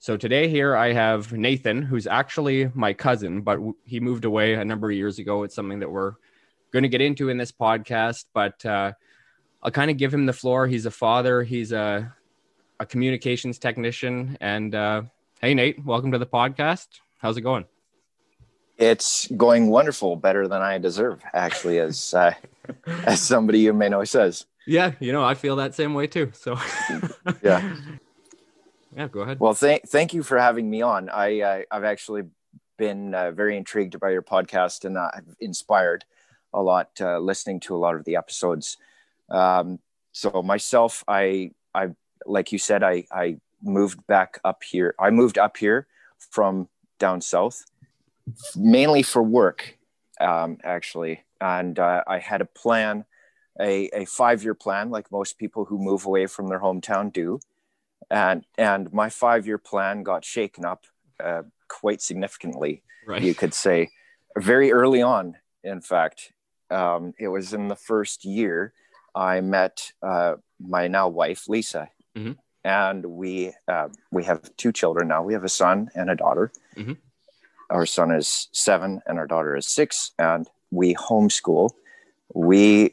So today here I have Nathan, who's actually my cousin, but he moved away a number of years ago. It's something that we're going to get into in this podcast, but I'll kind of give him the floor. He's a father. He's a communications technician. And hey, Nate, welcome to the podcast. How's it going? It's going wonderful, better than I deserve, actually, as somebody you may know says. Yeah, you know, I feel that same way too. So yeah. Yeah, go ahead. Well, thank you for having me on. I've actually been very intrigued by your podcast, and I've inspired a lot listening to a lot of the episodes. So myself, I like you said, I moved back up here. I moved up here from down south, mainly for work, actually. And I had a plan, a 5-year plan, like most people who move away from their hometown do. And my 5-year plan got shaken up quite significantly, right. You could say, very early on, in fact. It was in the first year I met my now wife, Lisa, mm-hmm. and we have 2 children now. We have a son and a daughter. Mm-hmm. Our son is 7 and our daughter is 6, and we homeschool. We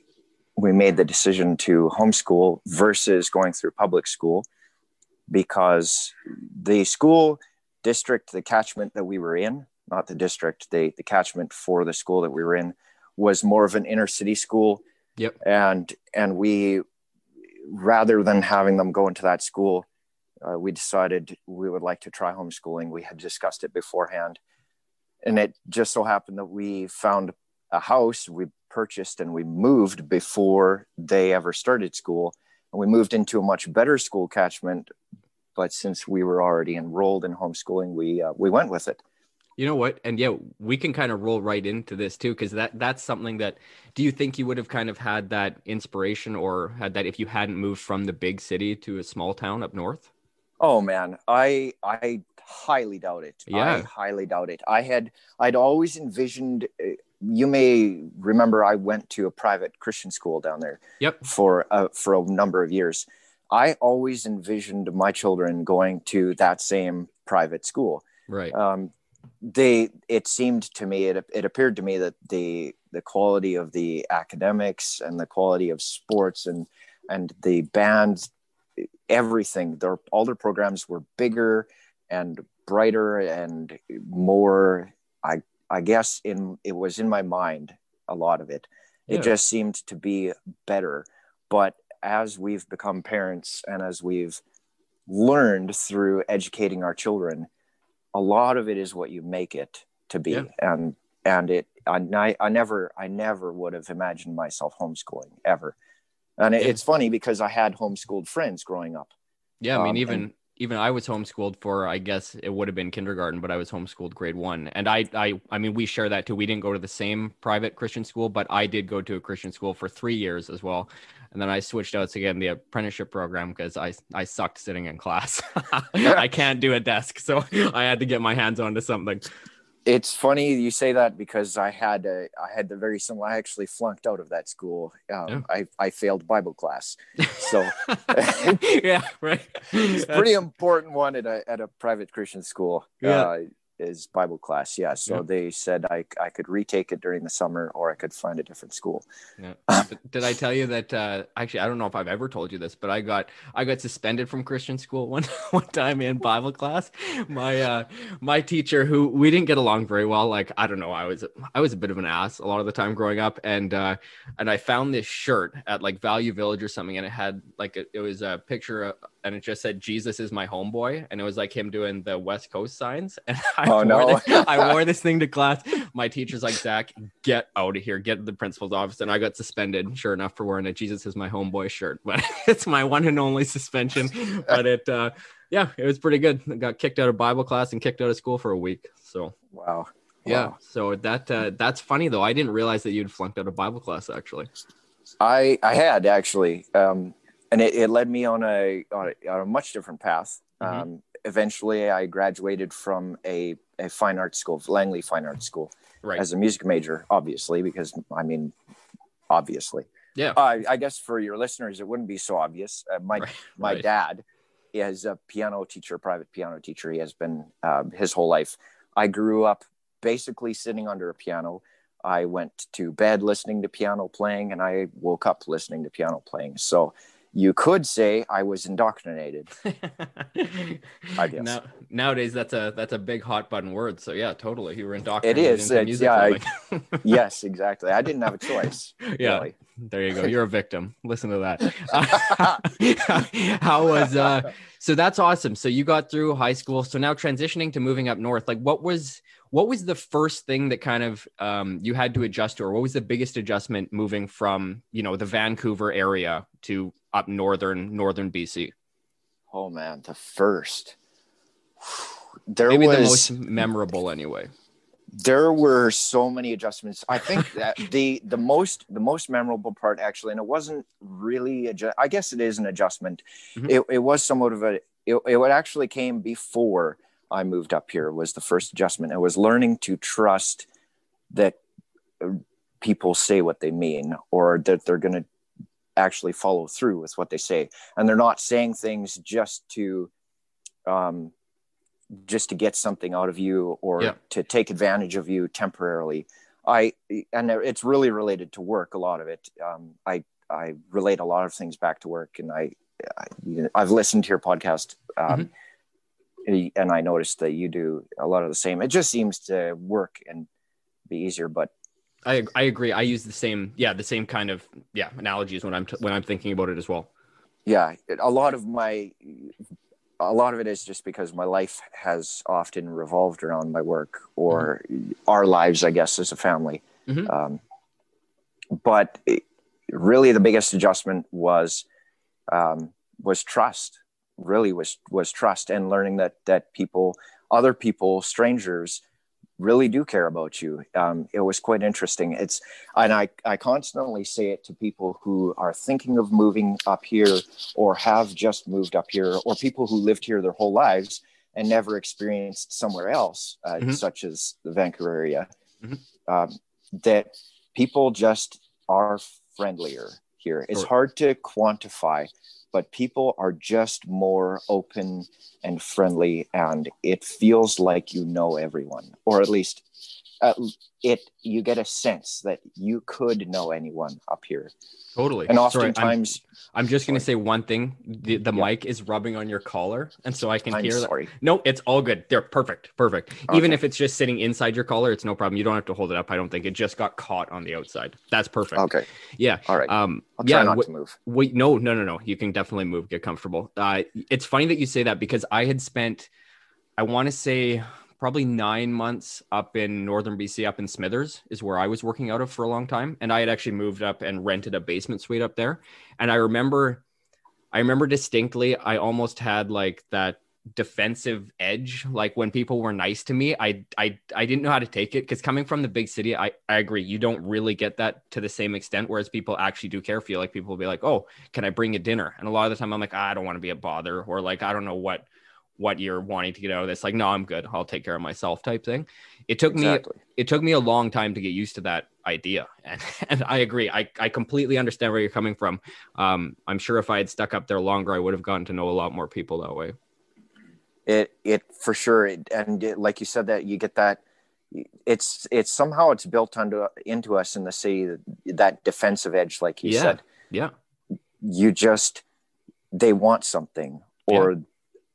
made the decision to homeschool versus going through public school, because the school district, the catchment that we were in, not the district, the catchment for the school that we were in was more of an inner city school. Yep. And we, rather than having them go into that school, we decided we would like to try homeschooling. We had discussed it beforehand. And it just so happened that we found a house we purchased and we moved before they ever started school. And we moved into a much better school catchment, but since we were already enrolled in homeschooling, we went with it. You know what? And yeah, we can kind of roll right into this too, because that's something that, do you think you would have kind of had that inspiration or had that if you hadn't moved from the big city to a small town up north? Oh man, I highly doubt it. Yeah. I highly doubt it. I'd always envisioned, you may remember I went to a private Christian school down there. Yep. For a number of years. I always envisioned my children going to that same private school. Right. It seemed to me, it appeared to me that the quality of the academics and the quality of sports and the bands, everything, all their programs were bigger and brighter and more, I guess it was in my mind, a lot of it. Yeah. It just seemed to be better. But as we've become parents and as we've learned through educating our children, a lot of it is what you make it to be. Yeah. I never would have imagined myself homeschooling ever. And it's funny because I had homeschooled friends growing up. Yeah. I mean, even I was homeschooled for, I guess it would have been kindergarten, but I was homeschooled grade 1. And I mean, we share that too. We didn't go to the same private Christian school, but I did go to a Christian school for 3 years as well. And then I switched out again, the apprenticeship program, because I sucked sitting in class. I can't do a desk. So I had to get my hands onto something. It's funny you say that because I had the very similar, I actually flunked out of that school. I failed Bible class. So yeah, right. It's pretty important one at a private Christian school, is Bible class. Yeah. So they said I could retake it during the summer or I could find a different school. Yeah. Did I tell you that, actually, I don't know if I've ever told you this, but I got suspended from Christian school one time in Bible class. My teacher, who we didn't get along very well. Like, I don't know. I was a bit of an ass a lot of the time growing up. And I found this shirt at like Value Village or something. And it had like, it was a picture and it just said, Jesus is my homeboy. And it was like him doing the West Coast signs. And I wore this thing to class. My teacher's like, Zach, get out of here. Get to the principal's office. And I got suspended, sure enough, for wearing a Jesus is my homeboy shirt. But it's my one and only suspension. But it was pretty good. I got kicked out of Bible class and kicked out of school for a week. So, wow. Yeah. So that's funny though. I didn't realize that you'd flunked out of Bible class actually. I had actually, and it led me on a much different path. Mm-hmm. Eventually I graduated from a fine arts school, Langley Fine Arts School, right, as a music major, obviously, because I mean, obviously, yeah, I guess for your listeners, it wouldn't be so obvious. My dad is a piano teacher, private piano teacher. He has been, his whole life. I grew up basically sitting under a piano. I went to bed listening to piano playing, and I woke up listening to piano playing. So you could say I was indoctrinated. I guess nowadays that's a big hot button word. So yeah, totally, you were indoctrinated. It is. Yes, exactly. I didn't have a choice. Yeah, really. There you go. You're a victim. Listen to that. How was? So that's awesome. So you got through high school. So now transitioning to moving up north, like what was the first thing that kind of you had to adjust to, or what was the biggest adjustment moving from, you know, the Vancouver area to up northern BC? Oh man, the first. Maybe the most memorable anyway. There were so many adjustments. I think that the most memorable part actually, and it wasn't really I guess it is an adjustment. Mm-hmm. It was somewhat of it actually came before I moved up here, was the first adjustment. I was learning to trust that people say what they mean, or that they're going to actually follow through with what they say. And they're not saying things just to get something out of you, or to take advantage of you temporarily. And it's really related to work. A lot of it. I relate a lot of things back to work, and I've listened to your podcast, mm-hmm. And I noticed that you do a lot of the same. It just seems to work and be easier, but I agree. I use the same kind of analogies when I'm thinking about it as well. Yeah, a lot of it is just because my life has often revolved around my work, or mm-hmm. our lives, I guess, as a family. Mm-hmm. But really, the biggest adjustment was trust. Really was trust, and learning that other people, strangers, really do care about you. It was quite interesting. And I constantly say it to people who are thinking of moving up here, or have just moved up here, or people who lived here their whole lives and never experienced somewhere else, mm-hmm. such as the Vancouver area, mm-hmm. That people just are friendlier here. It's hard to quantify, but people are just more open and friendly, and it feels like you know everyone, or at least you get a sense that you could know anyone up here. Totally. And oftentimes... Sorry, I'm just going to say one thing. The mic is rubbing on your collar, and so I can hear that. Sorry. No, it's all good. They're perfect. Okay. Even if it's just sitting inside your collar, it's no problem. You don't have to hold it up, I don't think. It just got caught on the outside. That's perfect. Okay. Yeah. All right. I'll try not to move. Wait, no. You can definitely move. Get comfortable. It's funny that you say that, because I had spent, I want to say... probably 9 months up in Northern BC, up in Smithers is where I was working out of for a long time. And I had actually moved up and rented a basement suite up there. And I remember distinctly, I almost had like that defensive edge. Like when people were nice to me, I didn't know how to take it, because coming from the big city, I agree, you don't really get that to the same extent. Whereas people actually do care for you. Like people will be like, oh, can I bring you dinner? And a lot of the time I'm like, I don't want to be a bother, or like, I don't know what you're wanting to get out of this. Like, no, I'm good. I'll take care of myself type thing. It took me a long time to get used to that idea. And I agree. I completely understand where you're coming from. I'm sure if I had stuck up there longer, I would have gotten to know a lot more people that way. It for sure. And like you said, that you get that, it's somehow it's built into us in the city, that defensive edge, like you said. Yeah. You just, they want something, or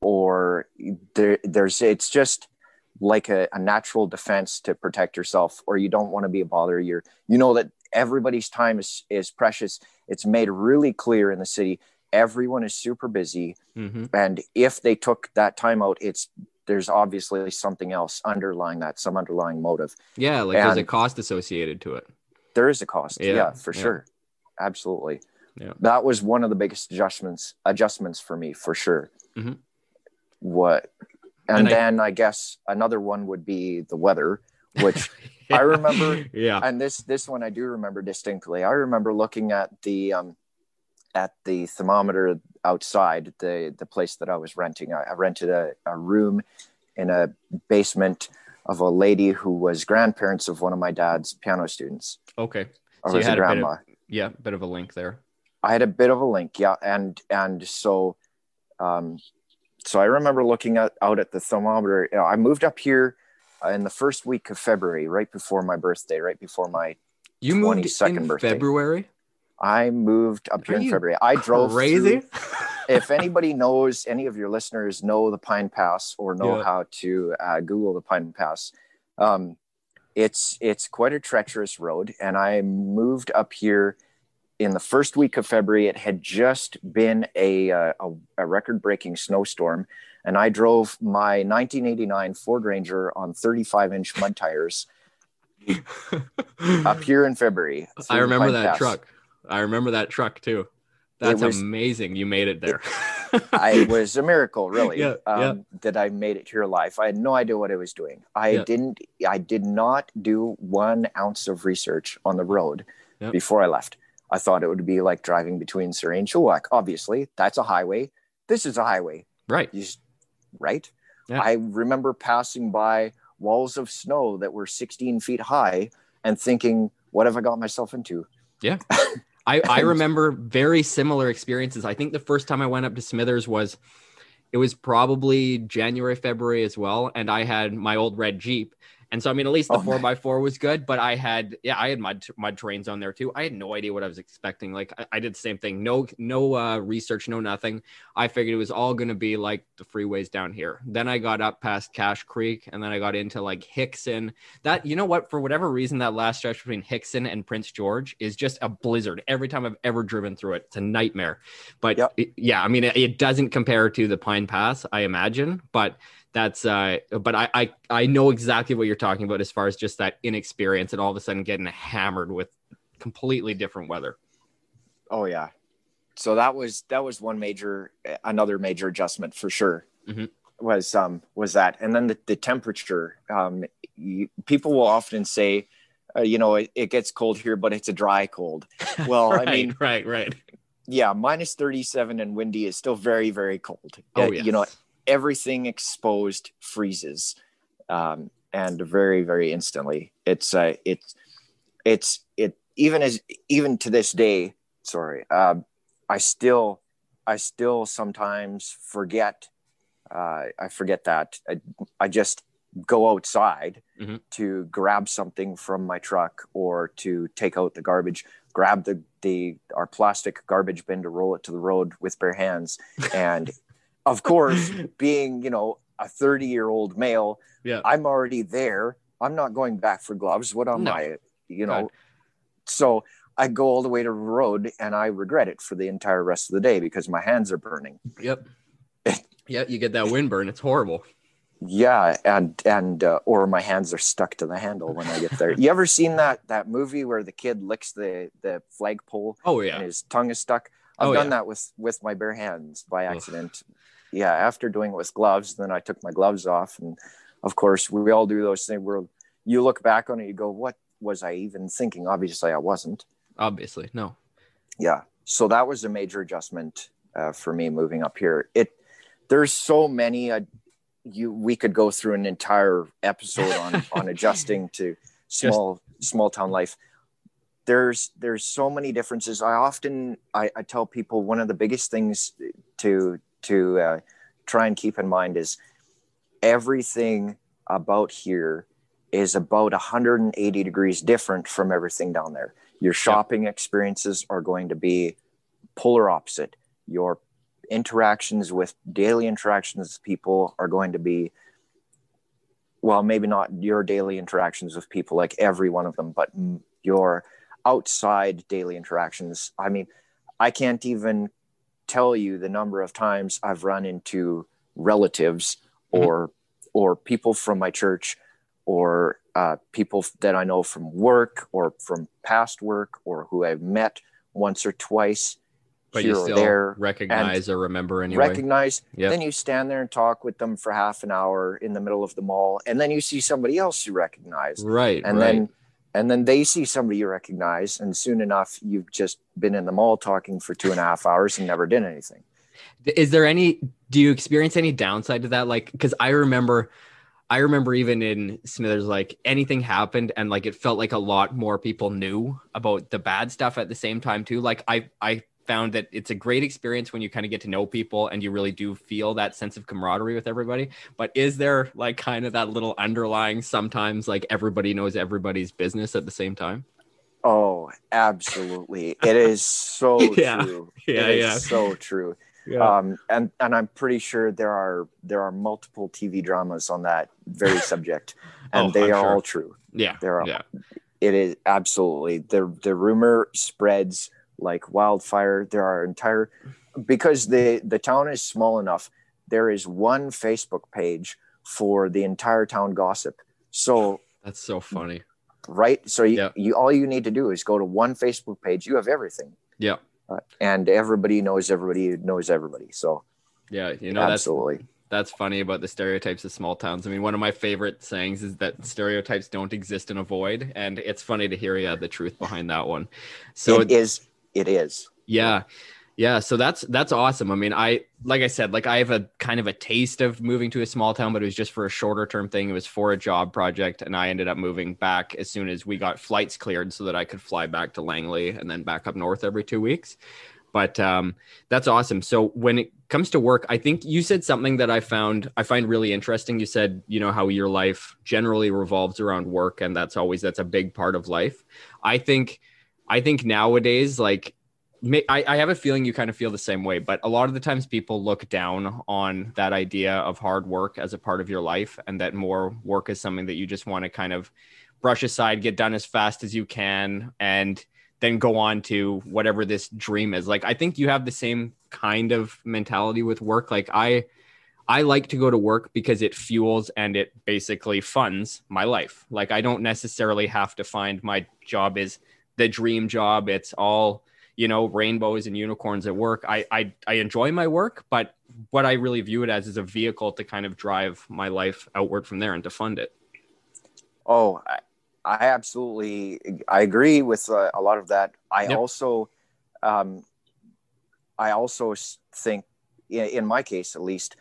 or there's it's just like a natural defense to protect yourself, or you don't want to be a bother. You know that everybody's time is precious. It's made really clear in the city. Everyone is super busy. Mm-hmm. And if they took that time out, there's obviously something else underlying that, some underlying motive. Yeah. Like there's a cost associated to it. There is a cost. Yeah, for sure. Absolutely. Yeah. That was one of the biggest adjustments for me, for sure. Mm-hmm. And then I guess another one would be the weather, which I remember. Yeah. And this one I do remember distinctly. I remember looking at the thermometer outside the place that I was renting. I rented a room in a basement of a lady who was grandparents of one of my dad's piano students. Okay. So you had a grandma. Bit of a link there. I had a bit of a link. Yeah. And so, so I remember looking out at the thermometer. You know, I moved up here in the first week of February, right before my birthday, right before my 22nd birthday. February? I moved up here in February. I drove crazy. If anybody knows, any of your listeners know the Pine Pass or know how to Google the Pine Pass. It's quite a treacherous road. And I moved up here in the first week of February. It had just been a record-breaking snowstorm. And I drove my 1989 Ford Ranger on 35-inch mud tires up here in February. I remember that truck. I remember that truck too. That's amazing. You made it there. It was a miracle, really, that I made it here alive. I had no idea what I was doing. I did not do 1 ounce of research on the road before I left. I thought it would be like driving between Surrey and Chilliwack. Obviously, that's a highway. This is a highway. Right. Right. Yeah. I remember passing by walls of snow that were 16 feet high and thinking, what have I got myself into? Yeah. I remember very similar experiences. I think the first time I went up to Smithers it was probably January, February as well. And I had my old red Jeep. And so, I mean, at least the 4x4 was good, but I had mud terrains on there too. I had no idea what I was expecting. Like I did the same thing. No research, no nothing. I figured it was all going to be like the freeways down here. Then I got up past Cache Creek and then I got into like Hickson. That, you know what, for whatever reason, that last stretch between Hickson and Prince George is just a blizzard. Every time I've ever driven through it, it's a nightmare. But it doesn't compare to the Pine Pass, I imagine, but that's but I know exactly what you're talking about as far as just that inexperience and all of a sudden getting hammered with completely different weather. Oh yeah. So that was another major adjustment for sure. Mm-hmm. was that. And then the temperature, people will often say, it gets cold here, but it's a dry cold. Well, right, I mean, right. Yeah. Minus 37 and windy is still very, very cold. Oh, yes. Everything exposed freezes, and very, very instantly. Even to this day. Sorry, I still sometimes forget. I forget that I just go outside to grab something from my truck or to take out the garbage. Grab our plastic garbage bin to roll it to the road with bare hands and. Of course, being, a 30-year-old male, I'm already there. I'm not going back for gloves. What am I, God. So I go all the way to the road and I regret it for the entire rest of the day because my hands are burning. Yep. Yeah, you get that wind burn. It's horrible. Yeah, and or my hands are stuck to the handle when I get there. You ever seen that movie where the kid licks the flagpole? Oh, yeah. And his tongue is stuck? I've done that with my bare hands by accident. Ugh. Yeah, after doing it with gloves, then I took my gloves off. And of course, we all do those things where you look back on it, you go, what was I even thinking? Obviously, I wasn't. Obviously, no. Yeah. So that was a major adjustment for me moving up here. There's so many. We could go through an entire episode on adjusting to small town life. There's so many differences. I tell people one of the biggest things to try and keep in mind is everything about here is about 180 degrees different from everything down there. Your shopping experiences are going to be polar opposite. Your daily interactions with people are going to be, well, maybe not your daily interactions with people, like every one of them, but your outside daily interactions. I mean, I can't even tell you the number of times I've run into relatives or people from my church or people that I know from work or from past work or who I've met once or twice. But you still recognize or remember anyway. Yep. Then you stand there and talk with them for half an hour in the middle of the mall, and then you see somebody else you recognize. And then they see somebody you recognize, and soon enough, you've just been in the mall talking for 2.5 hours and never did anything. Do you experience any downside to that? Like, because I remember even in Smithers, like anything happened and like it felt like a lot more people knew about the bad stuff at the same time too. Like I found that it's a great experience when you kind of get to know people and you really do feel that sense of camaraderie with everybody. But is there like kind of that little underlying sometimes like everybody knows everybody's business at the same time? Oh, absolutely. It is so true. It is so true. Yeah. And I'm pretty sure there are multiple TV dramas on that very subject, and all true. Yeah. It is absolutely the rumor spreads like wildfire. There are because the town is small enough, there is one Facebook page for the entire town gossip. So that's so funny. Right. So you all you need to do is go to one Facebook page. You have everything. Yeah. And everybody knows everybody. So absolutely. That's funny about the stereotypes of small towns. I mean, one of my favorite sayings is that stereotypes don't exist in a void. And it's funny to hear the truth behind that one. So it is. Yeah. Yeah. So that's awesome. I mean, I have a kind of a taste of moving to a small town, but it was just for a shorter term thing. It was for a job project. And I ended up moving back as soon as we got flights cleared so that I could fly back to Langley and then back up north every 2 weeks. But that's awesome. So when it comes to work, I think you said something that I find really interesting. You said, you know, how your life generally revolves around work. And that's a big part of life. I think nowadays, like, I have a feeling you kind of feel the same way, but a lot of the times people look down on that idea of hard work as a part of your life, and that more work is something that you just want to kind of brush aside, get done as fast as you can, and then go on to whatever this dream is. Like, I think you have the same kind of mentality with work. Like I like to go to work because it fuels and it basically funds my life. Like, I don't necessarily have to find my job is the dream job. It's all, you know, rainbows and unicorns at work. I enjoy my work, but what I really view it as is a vehicle to kind of drive my life outward from there and to fund it. Oh, I absolutely, I agree with a lot of that. I also think in my case, at least,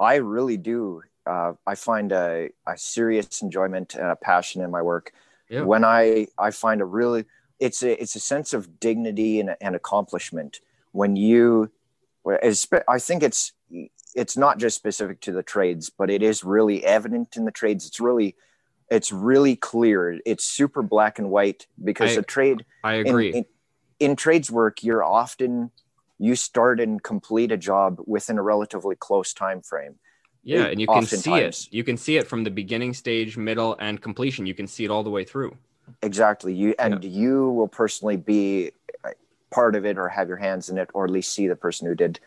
I really do. I find a serious enjoyment and a passion in my work. Yeah. When I find a really, it's a sense of dignity and accomplishment when you, I think it's not just specific to the trades, but it is really evident in the trades. It's really clear. It's super black and white because I agree. In trades work, you start and complete a job within a relatively close time frame. Yeah. And you can see it. You can see it from the beginning stage, middle, and completion. You can see it all the way through. Exactly. You will personally be part of it or have your hands in it, or at least see the person who did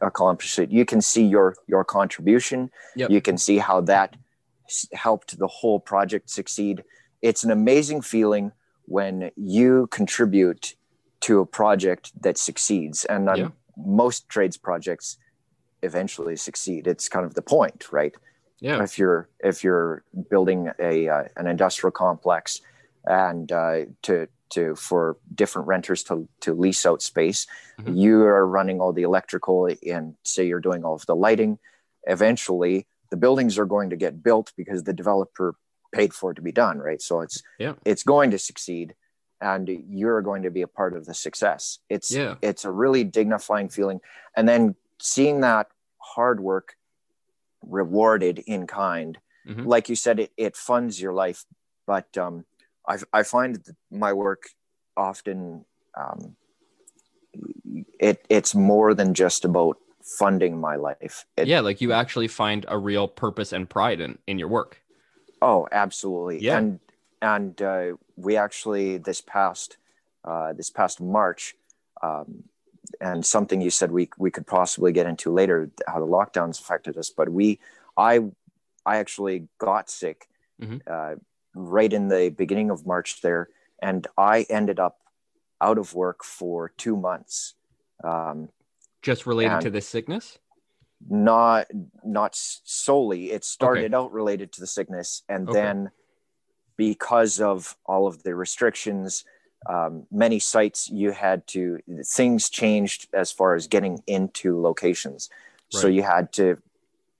accomplish it. You can see your contribution. Yep. You can see how that helped the whole project succeed. It's an amazing feeling when you contribute to a project that succeeds. And most trades projects eventually succeed. It's kind of the point, right? Yeah. If you're building an industrial complex and for different renters to lease out space, mm-hmm. you are running all the electrical and say you're doing all of the lighting. Eventually, the buildings are going to get built because the developer paid for it to be done, right? So it's going to succeed, and you're going to be a part of the success. It's a really dignifying feeling, and then seeing that hard work rewarded in kind, mm-hmm. like you said, it funds your life. But I find my work often it's more than just about funding my life. Like you actually find a real purpose and pride in your work. Oh, absolutely. Yeah. And we actually this past March and something you said we could possibly get into later, how the lockdowns affected us. But I actually got sick right in the beginning of March there, and I ended up out of work for 2 months. Just related to this sickness? Not solely. It started out related to the sickness, and then because of all of the restrictions, many sites things changed as far as getting into locations. Right. So you had to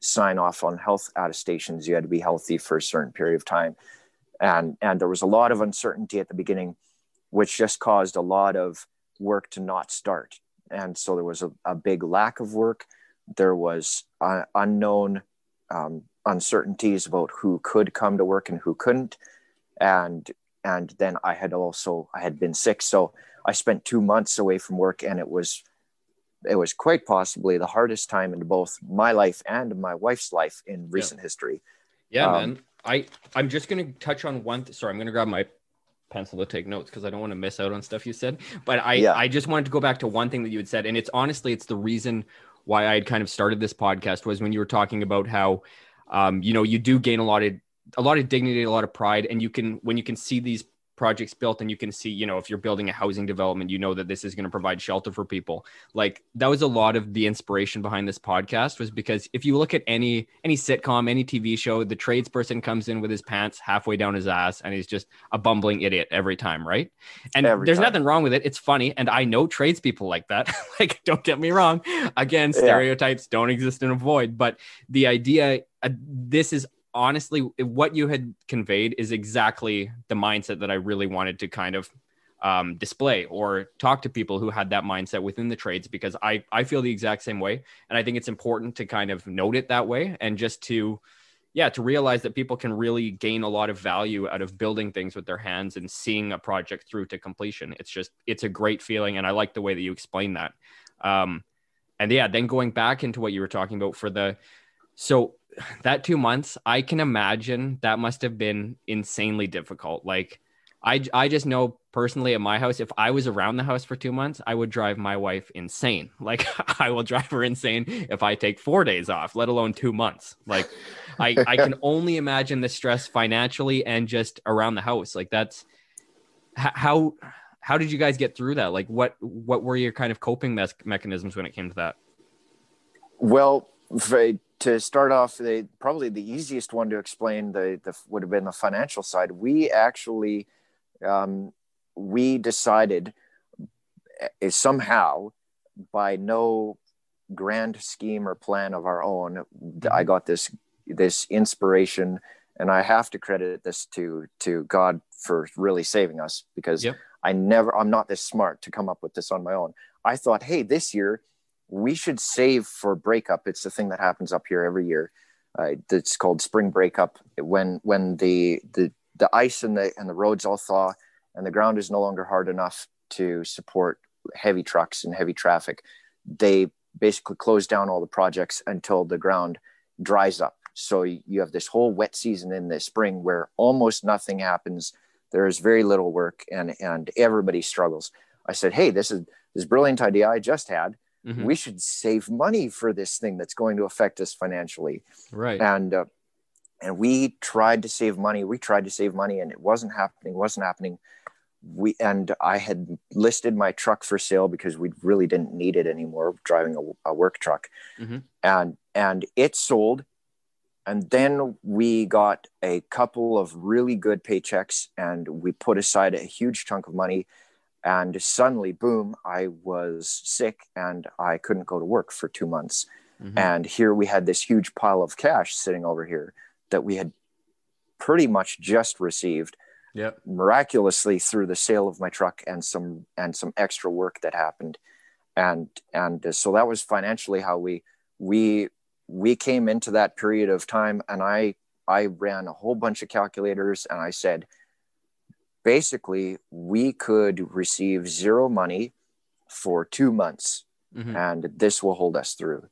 sign off on health attestations. You had to be healthy for a certain period of time. And there was a lot of uncertainty at the beginning, which just caused a lot of work to not start. And so there was a big lack of work. There was unknown uncertainties about who could come to work and who couldn't. And then I had been sick. So I spent 2 months away from work, and it was quite possibly the hardest time in both my life and my wife's life in recent history. Yeah, man. I'm just going to touch on one. Sorry, I'm going to grab my pencil to take notes because I don't want to miss out on stuff you said. But I just wanted to go back to one thing that you had said. And it's the reason why I had kind of started this podcast, was when you were talking about how, you do gain a lot of dignity, a lot of pride. And when you can see these projects built, and you can see, if you're building a housing development, that this is going to provide shelter for people. Like, that was a lot of the inspiration behind this podcast, was because if you look at any sitcom, any TV show, the tradesperson comes in with his pants halfway down his ass, and he's just a bumbling idiot every time. Right. And there's nothing wrong with it. It's funny. And I know tradespeople like that. Like, don't get me wrong. Again, stereotypes don't exist in a void, but the idea, this is honestly, what you had conveyed is exactly the mindset that I really wanted to kind of display or talk to people who had that mindset within the trades, because I feel the exact same way. And I think it's important to kind of note it that way, and just to realize that people can really gain a lot of value out of building things with their hands and seeing a project through to completion. It's a great feeling. And I like the way that you explained that. Then going back into what you were talking about so that 2 months, I can imagine that must have been insanely difficult. Like, I just know personally at my house, if I was around the house for 2 months, I would drive my wife insane. Like, I will drive her insane if I take 4 days off, let alone 2 months. Like, I can only imagine the stress financially and just around the house. Like, that's how did you guys get through that? Like, what were your kind of coping mechanisms when it came to that? Well, to start off, probably the easiest one to explain would have been the financial side. We actually, we decided somehow, by no grand scheme or plan of our own, I got this inspiration, and I have to credit this to God for really saving us, because I'm not this smart to come up with this on my own. I thought, hey, this year, we should save for breakup. It's a thing that happens up here every year. It's called spring breakup. When the ice and the roads all thaw, and the ground is no longer hard enough to support heavy trucks and heavy traffic, they basically close down all the projects until the ground dries up. So you have this whole wet season in the spring where almost nothing happens. There is very little work, and everybody struggles. I said, hey, this is this brilliant idea I just had. Mm-hmm. We should save money for this thing that's going to affect us financially. Right. And we tried to save money. And it wasn't happening. And I had listed my truck for sale because we really didn't need it anymore, driving a work truck. Mm-hmm. And it sold. And then we got a couple of really good paychecks, and we put aside a huge chunk of money. And suddenly, boom, I was sick, and I couldn't go to work for 2 months. Mm-hmm. And here we had this huge pile of cash sitting over here that we had pretty much just received miraculously through the sale of my truck and some extra work that happened. And so that was financially how we came into that period of time. And I ran a whole bunch of calculators, and I said, basically, we could receive zero money for 2 months, and this will hold us through.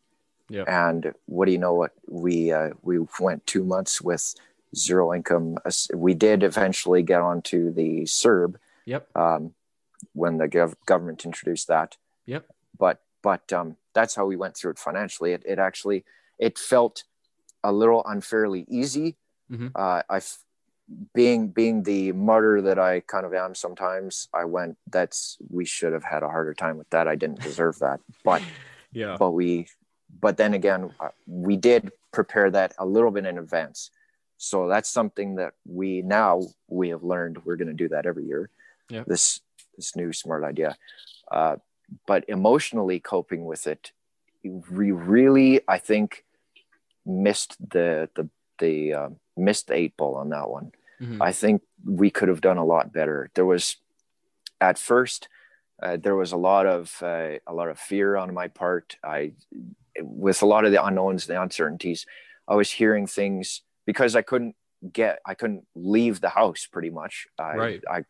Yep. And what do you know? What we went 2 months with zero income. We did eventually get onto the CERB. Yep. When the government introduced that. Yep. But that's how we went through it financially. It felt a little unfairly easy. Mm-hmm. Being the martyr that I kind of am sometimes, I went, we should have had a harder time with that. I didn't deserve that. But yeah, but then again, we did prepare that a little bit in advance. So that's something that we have learned we're going to do that every year. Yep. This new smart idea. But emotionally coping with it, we really, I think, missed the eight ball on that one. Mm-hmm. I think we could have done a lot better. There was a lot of fear on my part. With a lot of the unknowns, the uncertainties, I was hearing things because I couldn't leave the house pretty much. I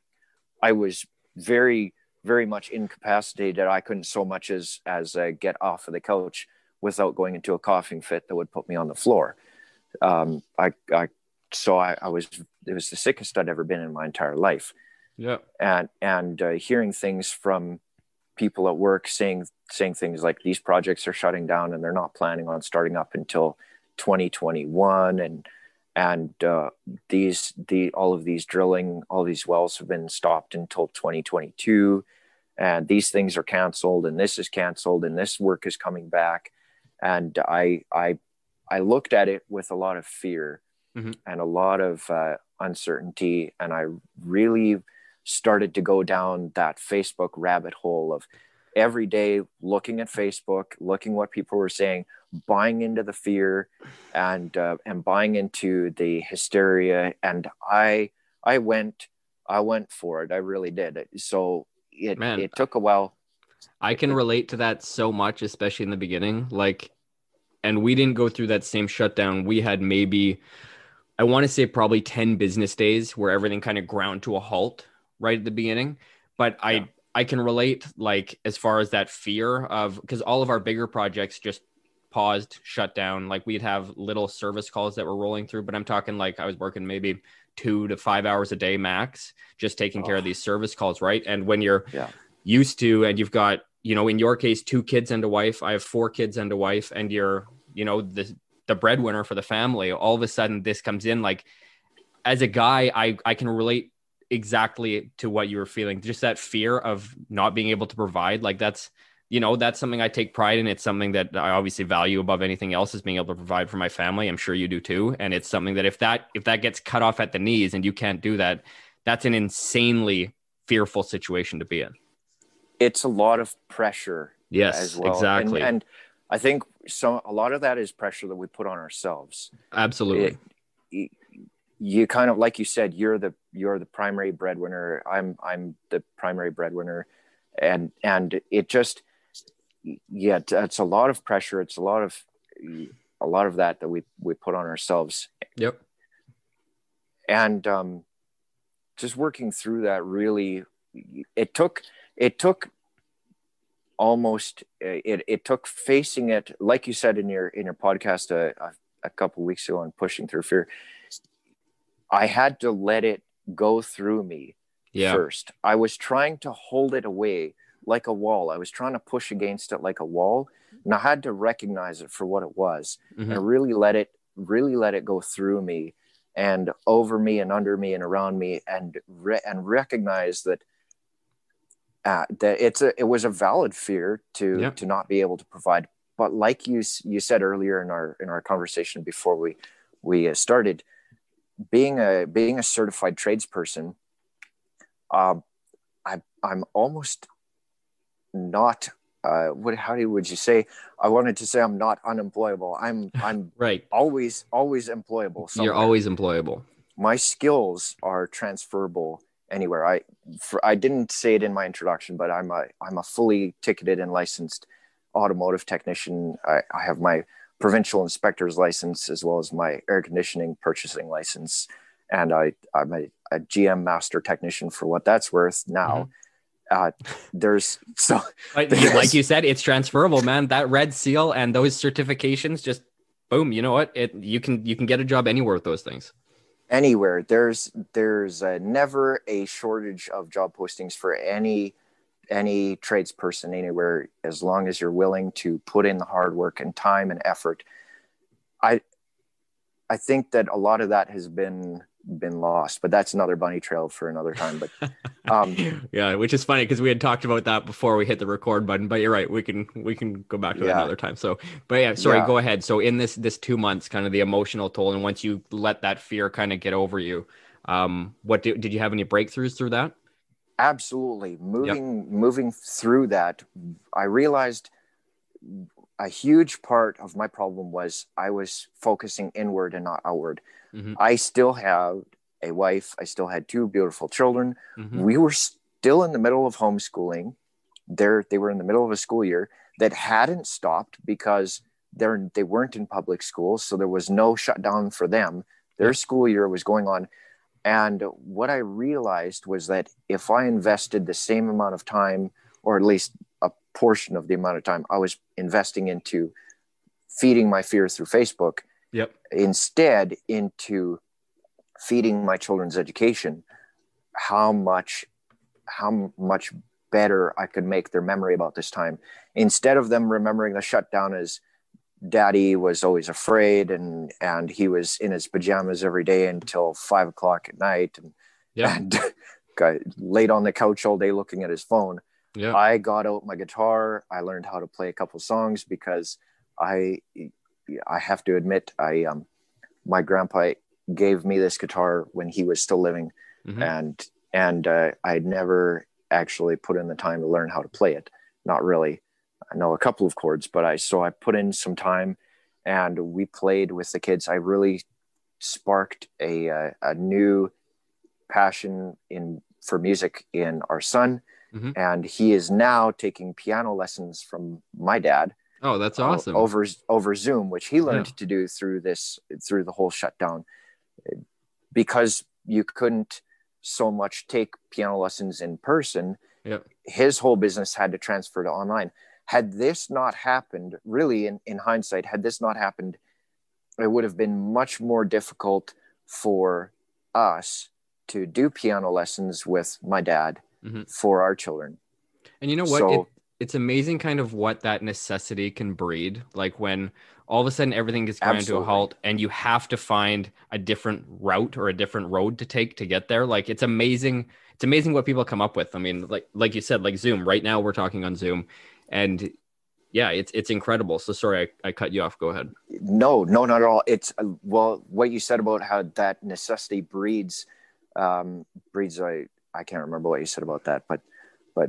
was very, very much incapacitated. I couldn't so much as get off of the couch without going into a coughing fit that would put me on the floor. It was the sickest I'd ever been in my entire life. Yeah. And hearing things from people at work saying things like, these projects are shutting down and they're not planning on starting up until 2021. And all these wells have been stopped until 2022. And these things are canceled and this is canceled and this work is coming back. And I looked at it with a lot of fear, mm-hmm. and a lot of uncertainty. And I really started to go down that Facebook rabbit hole of every day looking at Facebook, looking what people were saying, buying into the fear and buying into the hysteria. And I went for it. I really did. So it took a while. I can relate to that so much, especially in the beginning. And we didn't go through that same shutdown. We had probably 10 business days where everything kind of ground to a halt right at the beginning. But yeah. I can relate, as far as that fear of, because all of our bigger projects just paused, shut down. We'd have little service calls that were rolling through, but I'm talking I was working maybe 2 to 5 hours a day max, just taking care of these service calls, right? And when you're used to, and you've got, in your case, 2 kids and a wife, I have 4 kids and a wife, and you're, the breadwinner for the family, all of a sudden this comes in. As a guy, I can relate exactly to what you were feeling. Just that fear of not being able to provide. That's something I take pride in. It's something that I obviously value above anything else, is being able to provide for my family. I'm sure you do too. And it's something that if that gets cut off at the knees and you can't do that, that's an insanely fearful situation to be in. It's a lot of pressure. Yes, as well. Exactly. And I think a lot of that is pressure that we put on ourselves. Absolutely. You kind of, like you said, you're the primary breadwinner. I'm the primary breadwinner, and it just, it's a lot of pressure. It's a lot of that we put on ourselves. Yep. And just working through that, really, it took facing it, like you said in your podcast a couple of weeks ago on Pushing Through Fear. I had to let it go through me first. I was trying to hold it away like a wall. I was trying to push against it like a wall, and I had to recognize it for what it was, mm-hmm. and really let it go through me and over me and under me and around me, and recognize that. It was a valid fear to not be able to provide, but like you said earlier in our conversation before we started, being a certified tradesperson, I'm almost not. I wanted to say I'm not unemployable. I'm right. Always employable. Somewhere. You're always employable. My skills are transferable anywhere. I didn't say it in my introduction, but I'm a fully ticketed and licensed automotive technician. I have my provincial inspector's license as well as my air conditioning purchasing license, and I'm a GM master technician for what that's worth now. Mm-hmm. Like you said, it's transferable, man. That red seal and those certifications, just boom. You know what? You can get a job anywhere with those things. Anywhere. There's never a shortage of job postings for any any tradesperson anywhere, as long as you're willing to put in the hard work and time and effort. I think that a lot of that has been lost, but that's another bunny trail for another time. But yeah, which is funny because we had talked about that before we hit the record button, but you're right, we can go back to that another time. So but yeah, sorry, go ahead. So in this 2 months, kind of the emotional toll, and once you let that fear kind of get over you, what did you have any breakthroughs through that? Absolutely. Moving through that, I realized a huge part of my problem was I was focusing inward and not outward. Mm-hmm. I still have a wife. I still had two beautiful children. Mm-hmm. We were still in the middle of homeschooling. They were in the middle of a school year that hadn't stopped because they weren't in public school. So there was no shutdown for them. Their school year was going on. And what I realized was that if I invested the same amount of time, or at least a portion of the amount of time I was investing into feeding my fear through Facebook, instead into feeding my children's education, how much better I could make their memory about this time. Instead of them remembering the shutdown as daddy was always afraid and he was in his pajamas every day until 5 o'clock at night and got laid on the couch all day looking at his phone. Yeah. I got out my guitar. I learned how to play a couple songs because I have to admit, my grandpa gave me this guitar when he was still living, mm-hmm. and I'd never actually put in the time to learn how to play it. Not really. I know a couple of chords, but I put in some time, and we played with the kids. I really sparked a new passion for music in our son, mm-hmm. and he is now taking piano lessons from my dad. Oh, that's awesome. Over Zoom, which he learned to do through the whole shutdown, because you couldn't so much take piano lessons in person. Yep. His whole business had to transfer to online. Had this not happened, really in hindsight, it would have been much more difficult for us to do piano lessons with my dad mm-hmm. for our children. And you know what? So, it's amazing kind of what that necessity can breed. Like when all of a sudden everything is ground to a halt and you have to find a different route or a different road to take to get there. Like it's amazing. It's amazing what people come up with. I mean, like you said, like Zoom right now, we're talking on Zoom and it's incredible. So sorry, I cut you off. Go ahead. No, not at all. It's well, what you said about how that necessity breeds. I can't remember what you said about that, but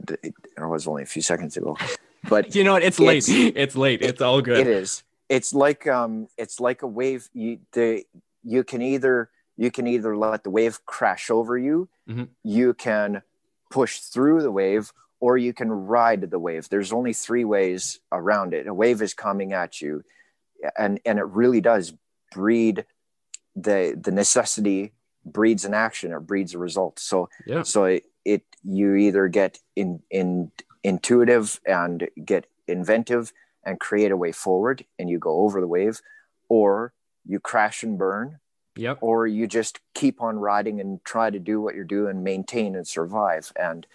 it was only a few seconds ago. But you know what? It's late. It's all good. It is. It's like a wave. You can either let the wave crash over you. Mm-hmm. You can push through the wave, or you can ride the wave. There's only three ways around it. A wave is coming at you, and it really does breed the necessity breeds an action or breeds a result. So you either get intuitive and get inventive and create a way forward and you go over the wave, or you crash and burn, or you just keep on riding and try to do what you're doing, maintain and survive. And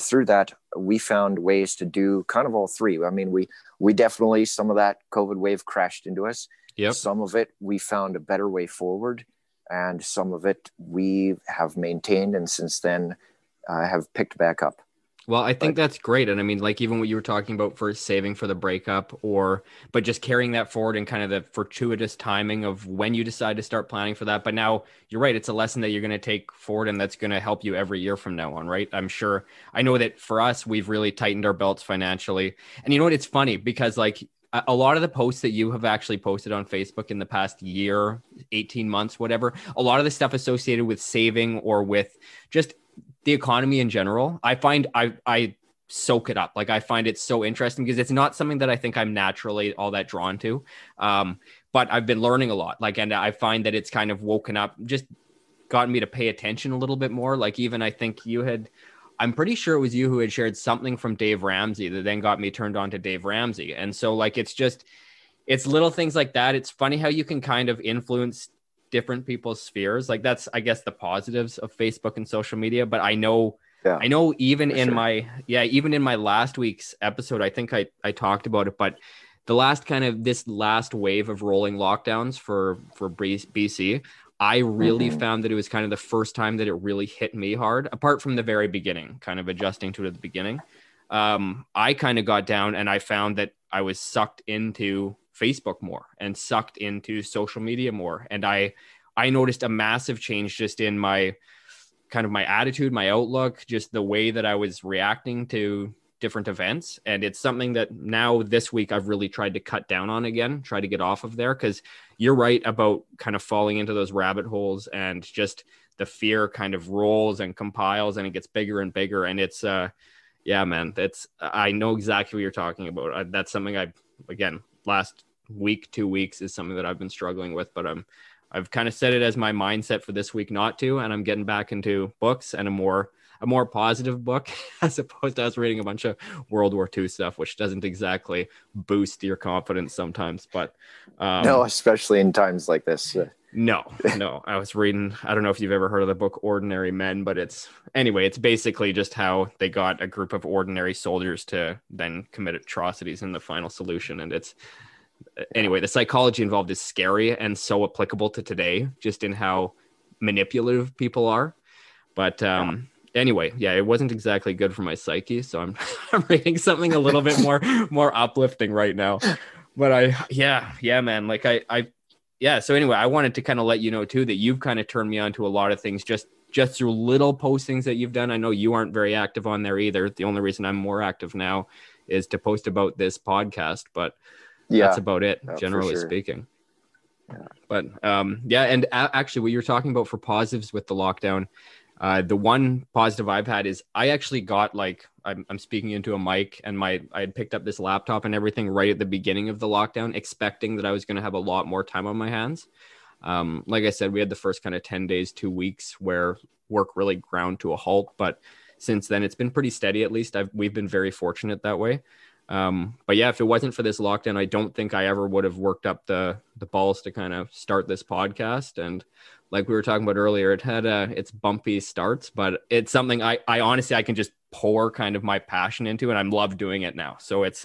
through that, we found ways to do kind of all three. I mean, we definitely, some of that COVID wave crashed into us. Yep. Some of it, we found a better way forward, and some of it we have maintained. And since then, have picked back up. Well, I think that's great. And I mean, like even what you were talking about for saving for the breakup, but just carrying that forward and kind of the fortuitous timing of when you decide to start planning for that. But now you're right. It's a lesson that you're going to take forward and that's going to help you every year from now on. Right. I'm sure. I know that for us, we've really tightened our belts financially. And you know what? It's funny because like a lot of the posts that you have actually posted on Facebook in the past year, 18 months, whatever, a lot of the stuff associated with saving or with just the economy in general, I find I soak it up. Like I find it so interesting because it's not something that I think I'm naturally all that drawn to. But I've been learning a lot. Like, and I find that it's kind of woken up, just gotten me to pay attention a little bit more. Like even I think I'm pretty sure it was you who had shared something from Dave Ramsey that then got me turned on to Dave Ramsey. And so like, it's little things like that. It's funny how you can kind of influence different people's spheres. Like that's, I guess, the positives of Facebook and social media, but I know Yeah. I know even in my last week's episode, I think I talked about it, but the last kind of this last wave of rolling lockdowns for BC, I really found that it was kind of the first time that it really hit me hard, apart from the very beginning, kind of adjusting to it at the beginning. I kind of got down and I found that I was sucked into Facebook more and sucked into social media more. And I noticed a massive change just in my kind of my attitude, my outlook, just the way that I was reacting to different events. And it's something that now this week I've really tried to cut down on again, try to get off of there, because you're right about kind of falling into those rabbit holes and just the fear kind of rolls and compiles and it gets bigger and bigger. And it's, yeah, man, that's, I know exactly what you're talking about. That's something I, again, last week, 2 weeks is something that I've been struggling with, but I've kind of set it as my mindset for this week not to, and I'm getting back into books and a more positive book, as opposed to us reading a bunch of World War II stuff, which doesn't exactly boost your confidence sometimes. But no, especially in times like this. No. I was reading, I don't know if you've ever heard of the book Ordinary Men, but it's basically just how they got a group of ordinary soldiers to then commit atrocities in the Final Solution. And it's, anyway, the psychology involved is scary and so applicable to today, just in how manipulative people are. But anyway, yeah, it wasn't exactly good for my psyche, so I'm reading something a little bit more uplifting right now. But so anyway, I wanted to kind of let you know too that you've kind of turned me on to a lot of things just through little postings that you've done. I know you aren't very active on there either. The only reason I'm more active now is to post about this podcast, but yeah, that's about it, generally speaking. Yeah. But and actually what you're talking about for positives with the lockdown, the one positive I've had is I actually got I'm speaking into a mic, and I had picked up this laptop and everything right at the beginning of the lockdown, expecting that I was going to have a lot more time on my hands. Like I said, we had the first kind of 10 days, 2 weeks where work really ground to a halt. But since then, it's been pretty steady. At least we've been very fortunate that way. But yeah, if it wasn't for this lockdown, I don't think I ever would have worked up the balls to kind of start this podcast. And like we were talking about earlier, it had its bumpy starts, but it's something I honestly, I can just pour kind of my passion into, and I love doing it now. So it's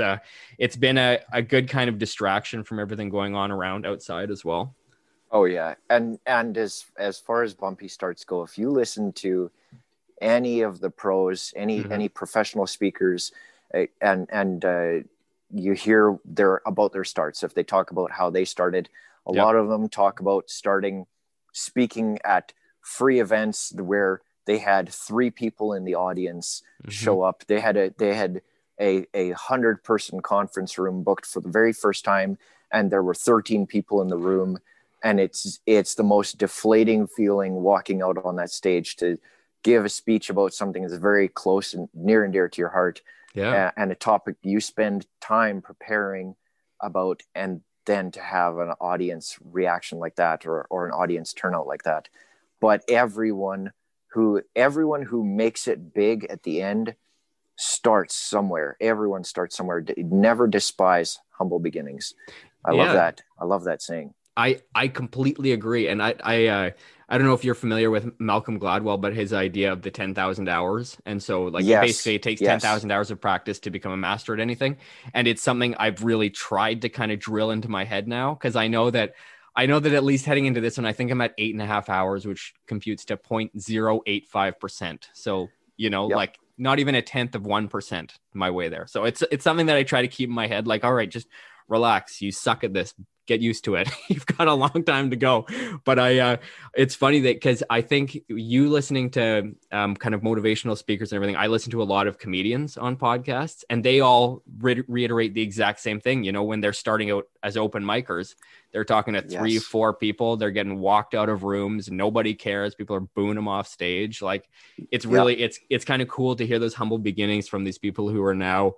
been a good kind of distraction from everything going on around outside as well. Oh yeah. And as far as bumpy starts go, if you listen to any of the pros, any professional speakers, and you hear about their starts. If they talk about how they started, a lot of them talk about speaking at free events where they had 3 people in the audience show up. They had a 100-person conference room booked for the very first time, and there were 13 people in the room. And it's the most deflating feeling walking out on that stage to give a speech about something that's very close and near and dear to your heart. Yeah. And a topic you spend time preparing about, and then to have an audience reaction like that, or an audience turnout like that. But everyone who makes it big at the end starts somewhere. Everyone starts somewhere. Never despise humble beginnings. I love that. I love that saying. I completely agree. And I don't know if you're familiar with Malcolm Gladwell, but his idea of the 10,000 hours. And so basically it takes 10,000 hours of practice to become a master at anything. And it's something I've really tried to kind of drill into my head now, because I know that at least heading into this one, I think I'm at 8.5 hours, which computes to 0.085%. So, like not even a tenth of 1% my way there. So it's something that I try to keep in my head, like, all right, just relax. You suck at this. Get used to it. You've got a long time to go. But it's funny that, because I think you listening to kind of motivational speakers and everything, I listen to a lot of comedians on podcasts, and they all reiterate the exact same thing. When they're starting out as open micers, they're talking to 3-4 people. They're getting walked out of rooms. Nobody cares. People are booing them off stage. Like, it's really, it's kind of cool to hear those humble beginnings from these people who are now,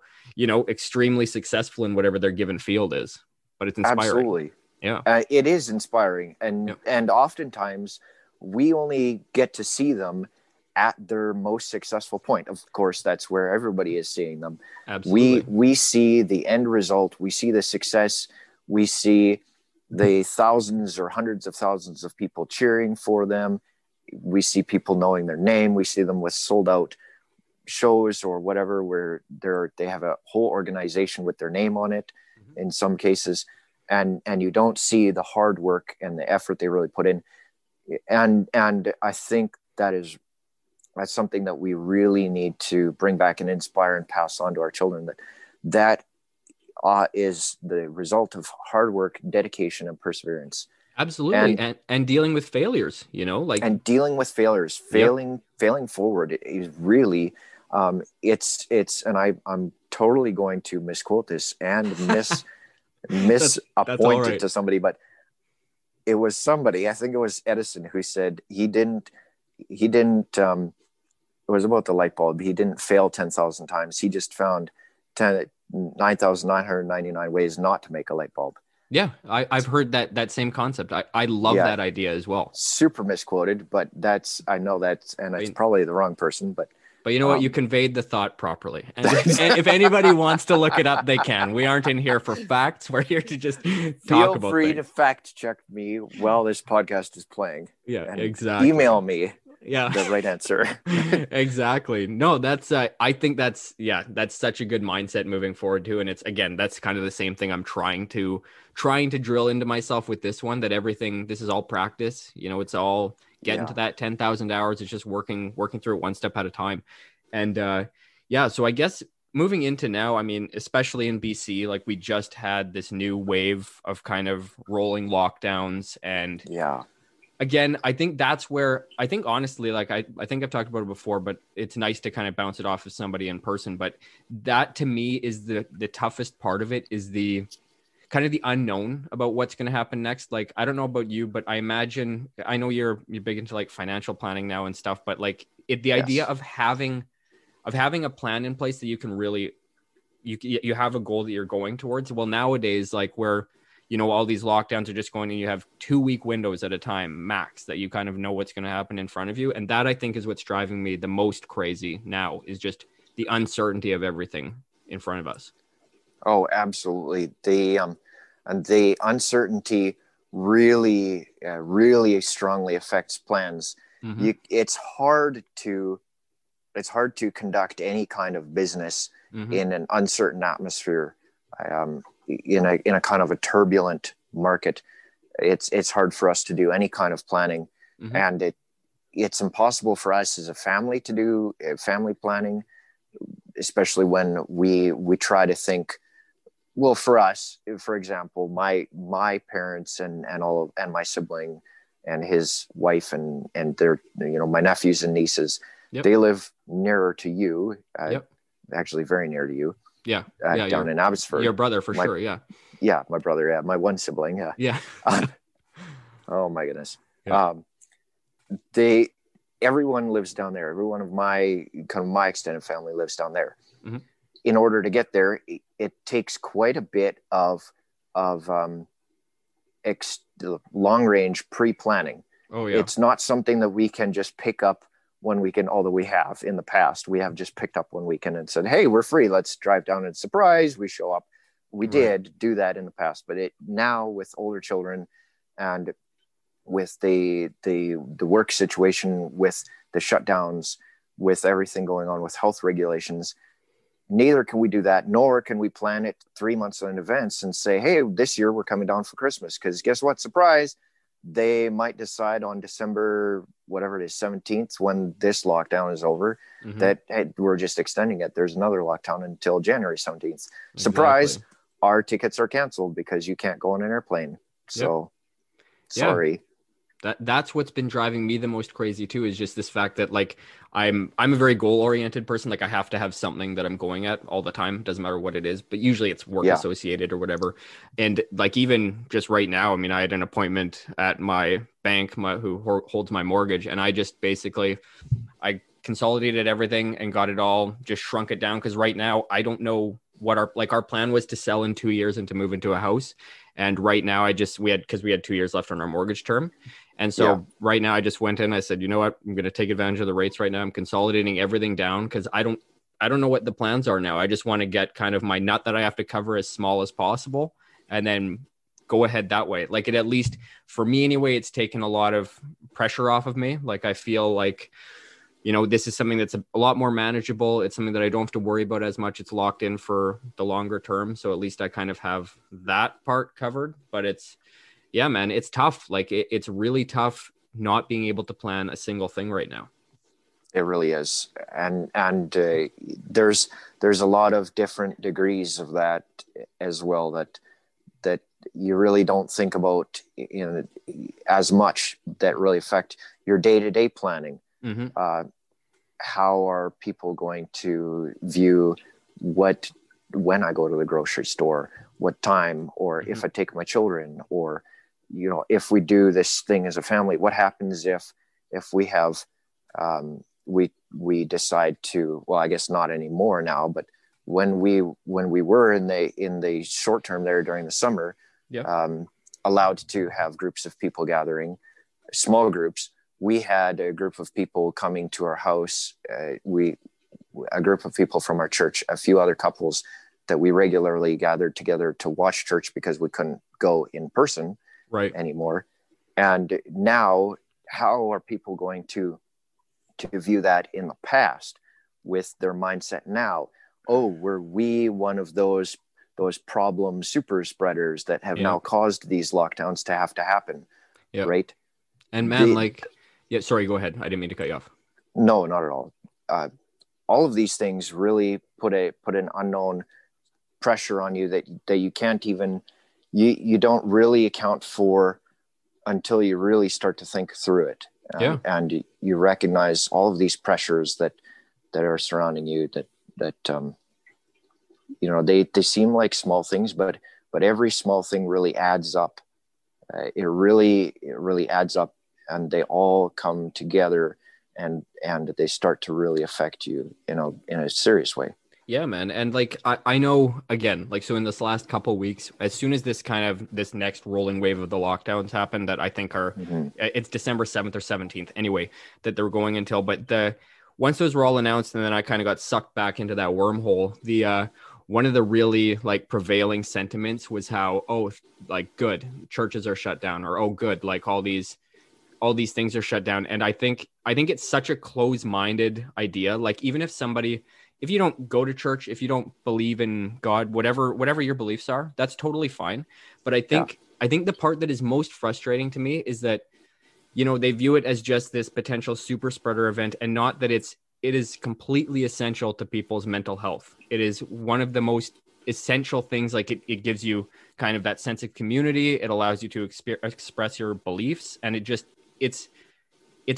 extremely successful in whatever their given field is. But it's inspiring. Absolutely. Yeah. It is inspiring. And oftentimes we only get to see them at their most successful point. Of course, that's where everybody is seeing them. Absolutely. We see the end result. We see the success. We see the thousands or hundreds of thousands of people cheering for them. We see people knowing their name. We see them with sold out shows or whatever where they have a whole organization with their name on it, mm-hmm. in some cases, and you don't see the hard work and the effort they really put in. And I think that's something that we really need to bring back and inspire and pass on to our children, that is the result of hard work, dedication, and perseverance. Absolutely. And dealing with failures, failing forward is really, I'm totally going to misquote this and misappoint it to somebody, but it was somebody, I think it was Edison, who said he didn't, it was about the light bulb. He didn't fail 10,000 times. He just found 9,999 ways not to make a light bulb. Yeah, I've heard that same concept. I love that idea as well. Super misquoted, but it's probably the wrong person. But you know what? You conveyed the thought properly. And if anybody wants to look it up, they can. We aren't in here for facts. We're here to just talk about free things. To fact check me while this podcast is playing. Yeah, exactly. Email me. Yeah, the right answer. Exactly. No, that's I think that's such a good mindset moving forward too. And it's, again, that's kind of the same thing I'm trying to drill into myself with this one, that everything, this is all practice, it's all getting to that 10,000 hours. It's just working through it one step at a time. And so I guess moving into now, I mean, especially in BC, like we just had this new wave of kind of rolling lockdowns and again, I think that's where I think, honestly, like I think I've talked about it before, but it's nice to kind of bounce it off of somebody in person. But that to me is the toughest part of it, is the kind of the unknown about what's going to happen next. Like, I don't know about you, but I imagine, I know you're big into like financial planning now and stuff, but like idea of having a plan in place that you can really, you have a goal that you're going towards. Well, nowadays, like where all these lockdowns are just going, and you have 2-week windows at a time max that you kind of know what's going to happen in front of you. And that, I think, is what's driving me the most crazy now, is just the uncertainty of everything in front of us. Oh, absolutely. The uncertainty really, really strongly affects plans. Mm-hmm. It's hard to conduct any kind of business in an uncertain atmosphere. In a kind of a turbulent market, it's hard for us to do any kind of planning, and it's impossible for us as a family to do family planning, especially when we try to think. Well, for us, for example, my parents and my sibling and his wife and their my nephews and nieces, they live nearer to you, actually very near to you. Down in Abbotsford. Your brother, for sure, yeah. Yeah, my brother, yeah. My one sibling, yeah. Yeah. Oh, my goodness. Yeah. Everyone lives down there. Every one of my extended family lives down there. Mm-hmm. In order to get there, it takes quite a bit of long-range pre-planning. Oh, yeah. It's not something that we can just pick up one weekend, although we have in the past, we have just picked up one weekend and said, hey, we're free. Let's drive down and surprise. We show up. We did do that in the past, but now with older children and with the work situation, with the shutdowns, with everything going on with health regulations, neither can we do that, nor can we plan it 3 months in advance and say, hey, this year we're coming down for Christmas, because guess what? Surprise. They might decide on December, whatever it is, 17th, when this lockdown is over, that, hey, we're just extending it. There's another lockdown until January 17th. Exactly. Surprise, our tickets are canceled because you can't go on an airplane. So, sorry. Yeah. That's what's been driving me the most crazy too, is just this fact that like I'm a very goal-oriented person. Like I have to have something that I'm going at all the time. Doesn't matter what it is, but usually it's work associated or whatever. And like even just right now, I mean, I had an appointment at my bank, who holds my mortgage, and I just basically I consolidated everything and got it all, just shrunk it down, because right now I don't know what our plan was to sell in 2 years and to move into a house. And right now we had 2 years left on our mortgage term. And so right now I just went in, I said, you know what, I'm going to take advantage of the rates right now. I'm consolidating everything down, 'cause I don't know what the plans are now. I just want to get kind of my nut that I have to cover as small as possible, and then go ahead that way. Like, it, at least for me anyway, it's taken a lot of pressure off of me. Like I feel like you know, this is something that's a lot more manageable. It's something that I don't have to worry about as much. It's locked in for the longer term. So at least I kind of have that part covered, but it's, yeah, man, it's tough. Like it's really tough not being able to plan a single thing right now. It really is. And there's a lot of different degrees of that as well, that you really don't think about, you know, as much, that really affect your day-to-day planning. Mm-hmm. How are people going to view when I go to the grocery store, what time, or mm-hmm. if I take my children, or, you know, if we do this thing as a family, what happens if we have, we decide to, well, I guess not anymore now, but when we were in the short term there during the summer, yep. Allowed to have groups of people gathering, small groups. We had a group of people coming to our house. A group of people from our church, a few other couples that we regularly gathered together to watch church because we couldn't go in person right. anymore. And now, how are people going to view that in the past with their mindset now? Oh, were we one of those problem super spreaders that have yeah. now caused these lockdowns to have to happen? Yep. Right. And man, yeah, sorry, go ahead. I didn't mean to cut you off. No, not at all. All of these things really put an unknown pressure on you that you can't even, you don't really account for until you really start to think through it. Yeah. And you recognize all of these pressures that are surrounding you that you know, they seem like small things, but every small thing really adds up. It really adds up, and they all come together and they start to really affect you, you know, in a serious way. Yeah, man. And like, I know, again, like, so in this last couple of weeks, as soon as this next rolling wave of the lockdowns happened, that I think are, mm-hmm. it's December 7th or 17th anyway, that they're going until, but once those were all announced, and then I kind of got sucked back into that wormhole, one of the really like prevailing sentiments was how, oh, like good, churches are shut down, or, oh good, like all these things are shut down. And I think it's such a close-minded idea. Like, even if you don't go to church, if you don't believe in God, whatever your beliefs are, that's totally fine. But I think the part that is most frustrating to me is that, you know, they view it as just this potential super spreader event, and not that it is completely essential to people's mental health. It is one of the most essential things. Like it gives you kind of that sense of community. It allows you to express your beliefs. And it's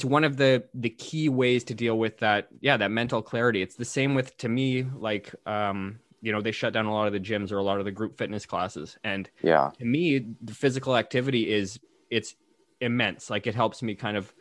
one of the key ways to deal with that. Yeah. That mental clarity. It's the same with, to me, like, you know, they shut down a lot of the gyms or a lot of the group fitness classes. And yeah, to me, the physical activity it's immense. Like, it helps me kind of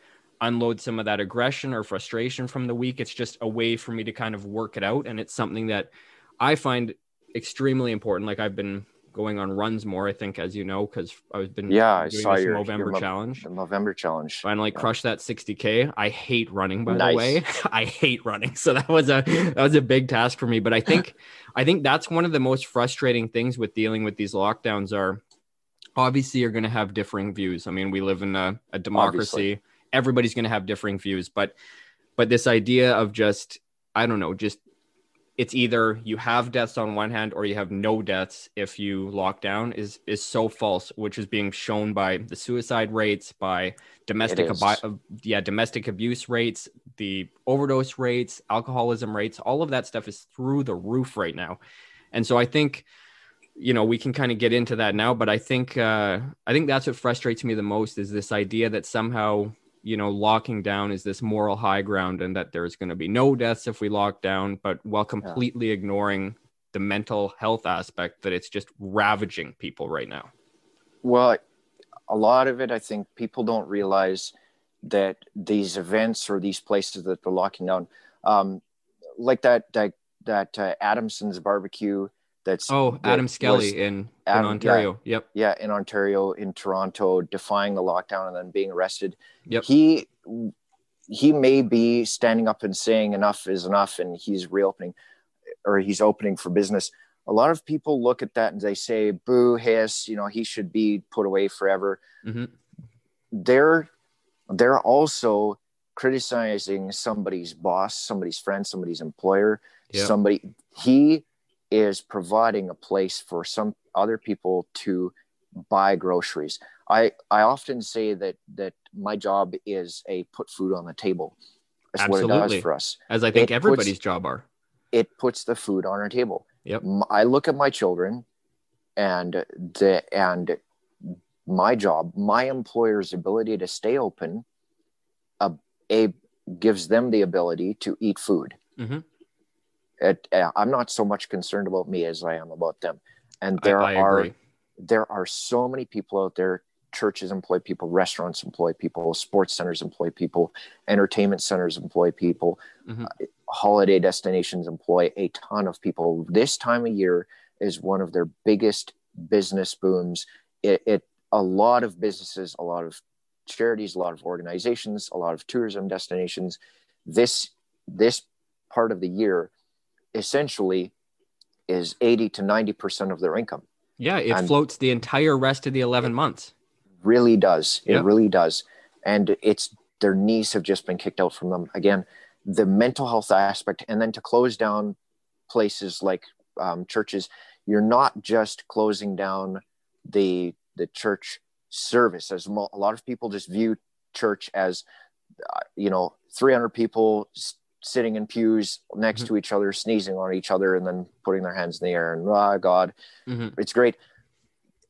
unload some of that aggression or frustration from the week. It's just a way for me to kind of work it out. And it's something that I find extremely important. Like, I've been going on runs more, I think, as you know, because I've been doing this Movember challenge. The Movember challenge. Finally crushed that 60K. I hate running, by the way. I hate running. So that was a big task for me. But I think that's one of the most frustrating things with dealing with these lockdowns are, obviously, you're going to have differing views. I mean, we live in a democracy. Obviously. Everybody's going to have differing views, but this idea of just, I don't know, just, it's either you have deaths on one hand or you have no deaths if you lock down is so false, which is being shown by the suicide rates, by domestic abuse rates, the overdose rates, alcoholism rates, all of that stuff is through the roof right now. And so I think, you know, we can kind of get into that now, but I think that's what frustrates me the most, is this idea that somehow, you know, locking down is this moral high ground and that there's going to be no deaths if we lock down, but while completely ignoring the mental health aspect, that it's just ravaging people right now. Well, a lot of it, I think people don't realize that these events or these places that they're locking down, like that Adamson's barbecue. That's Adam Skelly in Ontario. Yeah, yep. Yeah, in Ontario, in Toronto, defying the lockdown and then being arrested. Yep. He may be standing up and saying enough is enough, and he's reopening, or he's opening for business. A lot of people look at that and they say, boo, hiss, you know, he should be put away forever. Mm-hmm. They're also criticizing somebody's boss, somebody's friend, somebody's employer, somebody. He is providing a place for some other people to buy groceries. I often say that my job is a put food on the table. That's absolutely what it does for us. As I think everybody's job are. It puts the food on our table. Yep. I look at my children and my job, my employer's ability to stay open gives them the ability to eat food. Mm-hmm. I'm not so much concerned about me as I am about them. And there are so many people out there. Churches employ people, restaurants employ people, sports centers employ people, entertainment centers employ people, mm-hmm. Holiday destinations employ a ton of people. This time of year is one of their biggest business booms. A lot of businesses, a lot of charities, a lot of organizations, a lot of tourism destinations. This part of the year essentially is 80 to 90% of their income. Yeah, it floats the entire rest of the 11 months. Really does. It really does. And their knees have just been kicked out from them. Again, the mental health aspect, and then to close down places like churches, you're not just closing down the church service, as a lot of people just view church as 300 people sitting in pews next mm-hmm. to each other, sneezing on each other, and then putting their hands in the air and God, mm-hmm. it's great.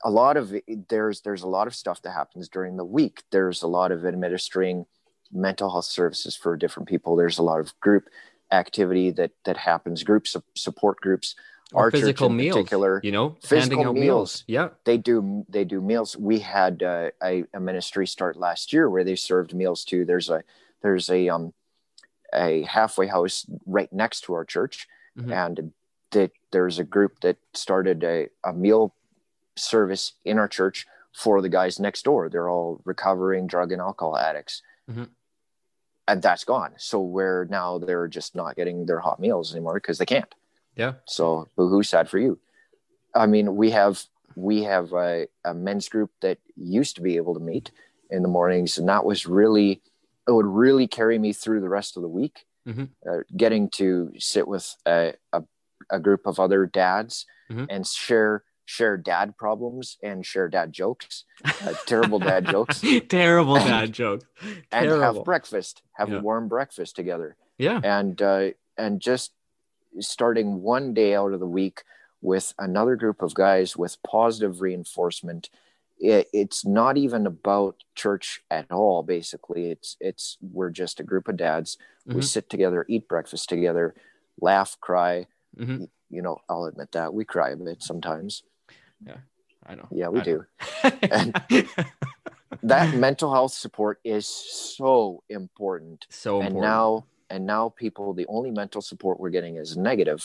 A lot of there's a lot of stuff that happens during the week. There's a lot of administering mental health services for different people. There's a lot of group activity that happens, support groups, our physical church in meals, particular, physical meals. Yeah, they do meals. We had a ministry start last year where they served meals too. There's a halfway house right next to our church, mm-hmm. and there's a group that started a meal service in our church for the guys next door. They're all recovering drug and alcohol addicts, mm-hmm. and that's gone. So where now they're just not getting their hot meals anymore because they can't. Yeah. So boohoo, sad for you. I mean, we have a men's group that used to be able to meet in the mornings, and that was really, it would really carry me through the rest of the week. Mm-hmm. Getting to sit with a group of other dads, mm-hmm. and share dad problems and share dad jokes, terrible dad jokes, terrible dad jokes, and have a warm breakfast together. Yeah. And just starting one day out of the week with another group of guys with positive reinforcement. It's not even about church at all. Basically we're just a group of dads. Mm-hmm. We sit together, eat breakfast together, laugh, cry, mm-hmm. I'll admit that we cry a bit sometimes. Yeah, I know. Yeah, we do. And that mental health support is so important. So important. And now people, the only mental support we're getting is negative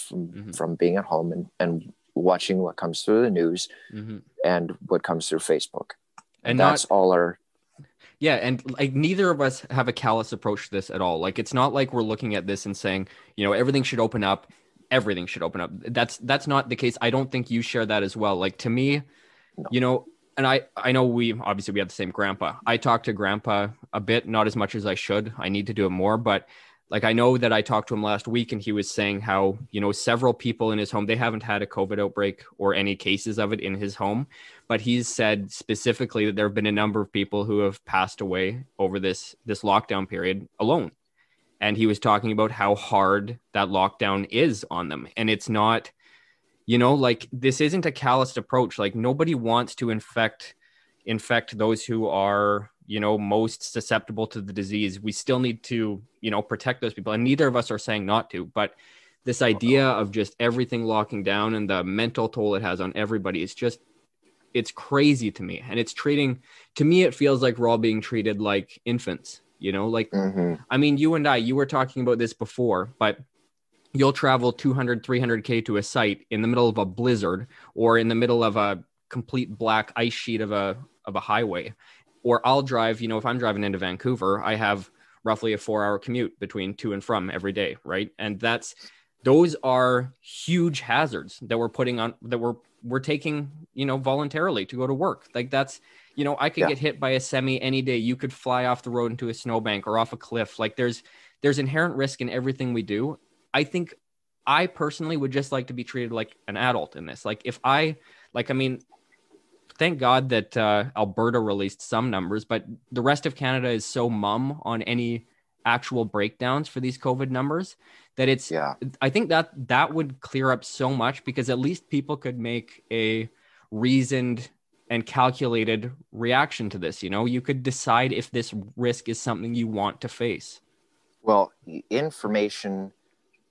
from being at home and watching what comes through the news, mm-hmm. and what comes through Facebook. And that's all our... Yeah, and like neither of us have a callous approach to this at all. Like, it's not like we're looking at this and saying, everything should open up. Everything should open up. That's not the case. I don't think you share that as well. Like, to me, no. And I know we have the same grandpa. I talk to grandpa a bit, not as much as I should. I need to do it more, but like, I know that I talked to him last week and he was saying how, several people in his home, they haven't had a COVID outbreak or any cases of it in his home, but he's said specifically that there have been a number of people who have passed away over this lockdown period alone. And he was talking about how hard that lockdown is on them. And it's not, like, this isn't a calloused approach. Like, nobody wants to infect those who are, most susceptible to the disease. We still need to, protect those people. And neither of us are saying not to, but this idea of just everything locking down and the mental toll it has on everybody, it's crazy to me. And it feels like we're all being treated like infants. Mm-hmm. I mean, you were talking about this before, but you'll travel 200, 300K to a site in the middle of a blizzard or in the middle of a complete black ice sheet of a highway, or I'll drive, if I'm driving into Vancouver, I have roughly a 4-hour commute between to and from every day. Right. And that's, Those are huge hazards that we're putting on, that we're taking, voluntarily to go to work. Like that's, I could get hit by a semi any day. You could fly off the road into a snowbank or off a cliff. Like there's inherent risk in everything we do. I think I personally would just like to be treated like an adult in this. Like if I, like, I mean, thank God that Alberta released some numbers, but the rest of Canada is so mum on any actual breakdowns for these COVID numbers that it's, I think that would clear up so much, because at least people could make a reasoned and calculated reaction to this. You could decide if this risk is something you want to face. Well, information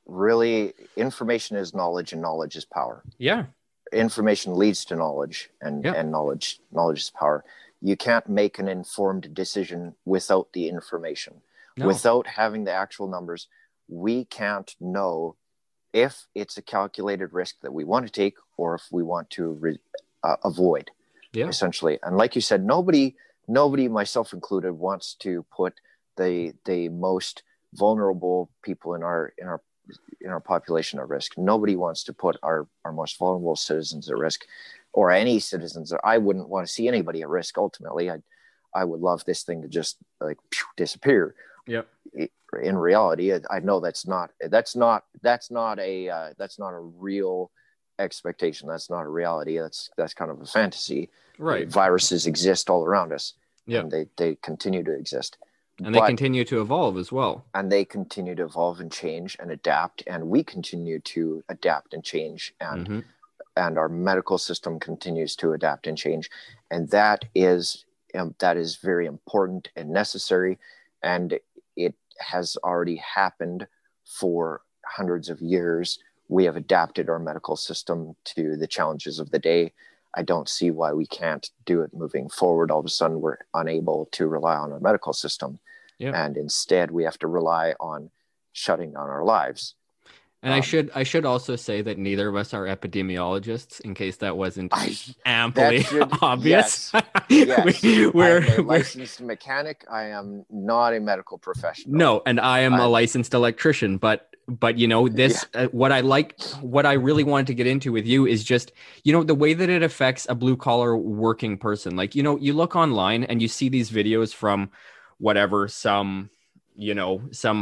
is knowledge, and knowledge is power. Yeah. Information leads to knowledge, and knowledge is power. You can't make an informed decision without the information. No. Without having the actual numbers, we can't know if it's a calculated risk that we want to take or if we want to avoid, essentially. And like you said, nobody, myself included, wants to put the most vulnerable people in our population at risk. Nobody wants to put our most vulnerable citizens at risk, or any citizens. I wouldn't want to see anybody at risk. Ultimately, I would love this thing to just like disappear. Yeah. In reality, I know that's not a real expectation. That's not a reality. That's kind of a fantasy. Right. Viruses exist all around us. Yeah. And they continue to exist. And they continue to evolve as well. And they continue to evolve and change and adapt. And we continue to adapt and change. And and our medical system continues to adapt and change. And that is very important and necessary. And it has already happened for hundreds of years. We have adapted our medical system to the challenges of the day. I don't see why we can't do it moving forward. All of a sudden, we're unable to rely on our medical system. Yeah. And instead, we have to rely on shutting down our lives. And I should also say that neither of us are epidemiologists, in case that wasn't amply obvious. Yes. I'm a licensed mechanic. I am not a medical professional. No, and I am a licensed electrician, but this what I really wanted to get into with you is just the way that it affects a blue collar working person. Like you look online and you see these videos from whatever, some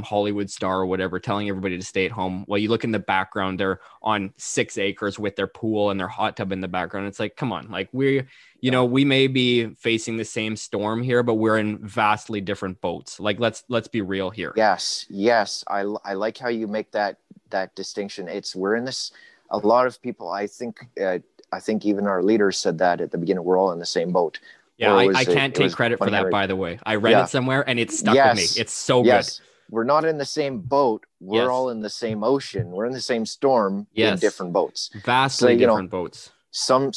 Hollywood star or whatever, telling everybody to stay at home. Well, you look in the background, they're on 6 acres with their pool and their hot tub in the background. It's like, come on, like we may be facing the same storm here, but we're in vastly different boats. Like, let's be real here. Yes. I like how you make that distinction. We're in this, a lot of people, I think even our leaders said that at the beginning, we're all in the same boat. Yeah, I can't take credit for that, by the way. I read it somewhere and it stuck with me. It's so good. We're not in the same boat. We're all in the same ocean. We're in the same storm in different boats. Vastly different boats. Some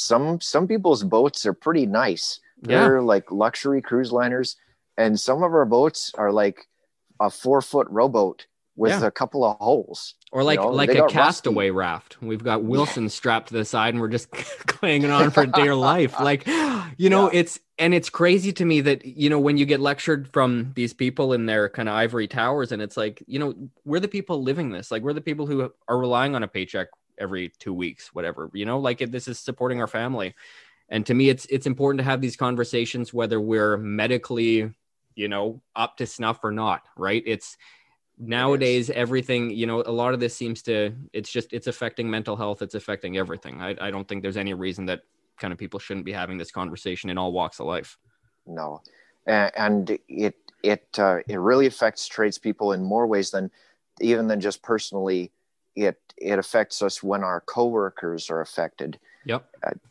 people's boats are pretty nice. Yeah. They're like luxury cruise liners. And some of our boats are like a 4-foot rowboat with a couple of holes. Or like a castaway raft. We've got Wilson strapped to the side and we're just clinging on for dear life. Like, it's crazy to me that, when you get lectured from these people in their kind of ivory towers, and it's like, we're the people living this. Like, we're the people who are relying on a paycheck every 2 weeks, whatever, this is supporting our family. And to me, it's important to have these conversations, whether we're medically, up to snuff or not. Right. Nowadays, everything, a lot of this seems to, it's affecting mental health. It's affecting everything. I don't think there's any reason that kind of people shouldn't be having this conversation in all walks of life. No. And it really affects tradespeople in more ways than just personally. It affects us when our coworkers are affected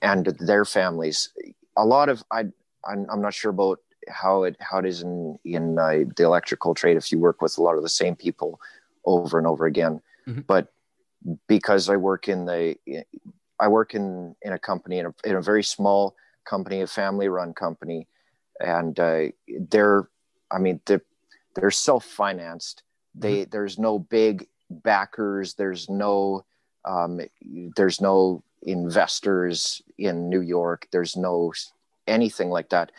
and their families. A lot of, I'm not sure about how it is in the electrical trade, if you work with a lot of the same people over and over again, but because I work in a company, in a very small company, a family run company, and they're self-financed. There's no big backers. There's no investors in New York. There's no anything like that.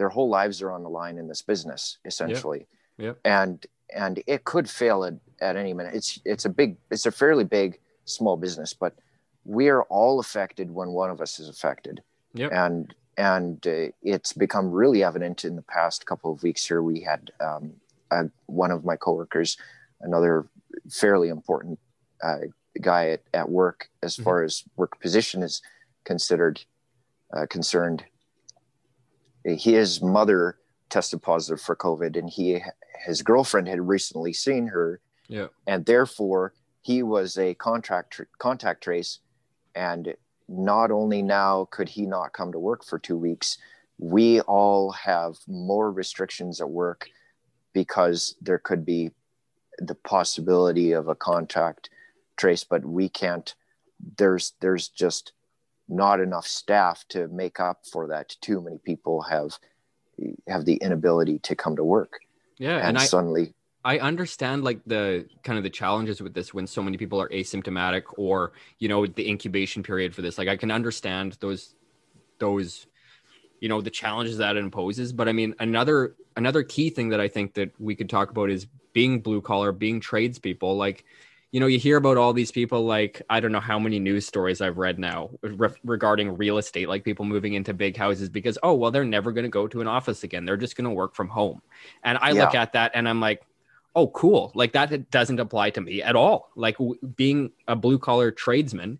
Their whole lives are on the line in this business, essentially. And it could fail at at any minute. It's a fairly big small business, but we are all affected when one of us is affected. Yep. And it's become really evident in the past couple of weeks here. We had one of my coworkers, another fairly important guy at work, as mm-hmm. far as work position is concerned. His mother tested positive for COVID, and his girlfriend had recently seen her. Yeah. And therefore he was a contact trace. And not only now could he not come to work for 2 weeks, we all have more restrictions at work because there could be the possibility of a contact trace, but we can't, there's just not enough staff to make up for that. Too many people have the inability to come to work. Yeah. And suddenly I understand like the kind of the challenges with this when so many people are asymptomatic, or, you know, the incubation period for this. Like I can understand those, you know, the challenges that it imposes. But I mean, another key thing that I think that we could talk about is being blue collar, being tradespeople. Like, you know, you hear about all these people, like, I don't know how many news stories I've read now regarding real estate, like people moving into big houses because, oh, well, they're never going to go to an office again. They're just going to work from home. And I look at that and I'm like, oh, cool. Like that doesn't apply to me at all. Like being a blue collar tradesman,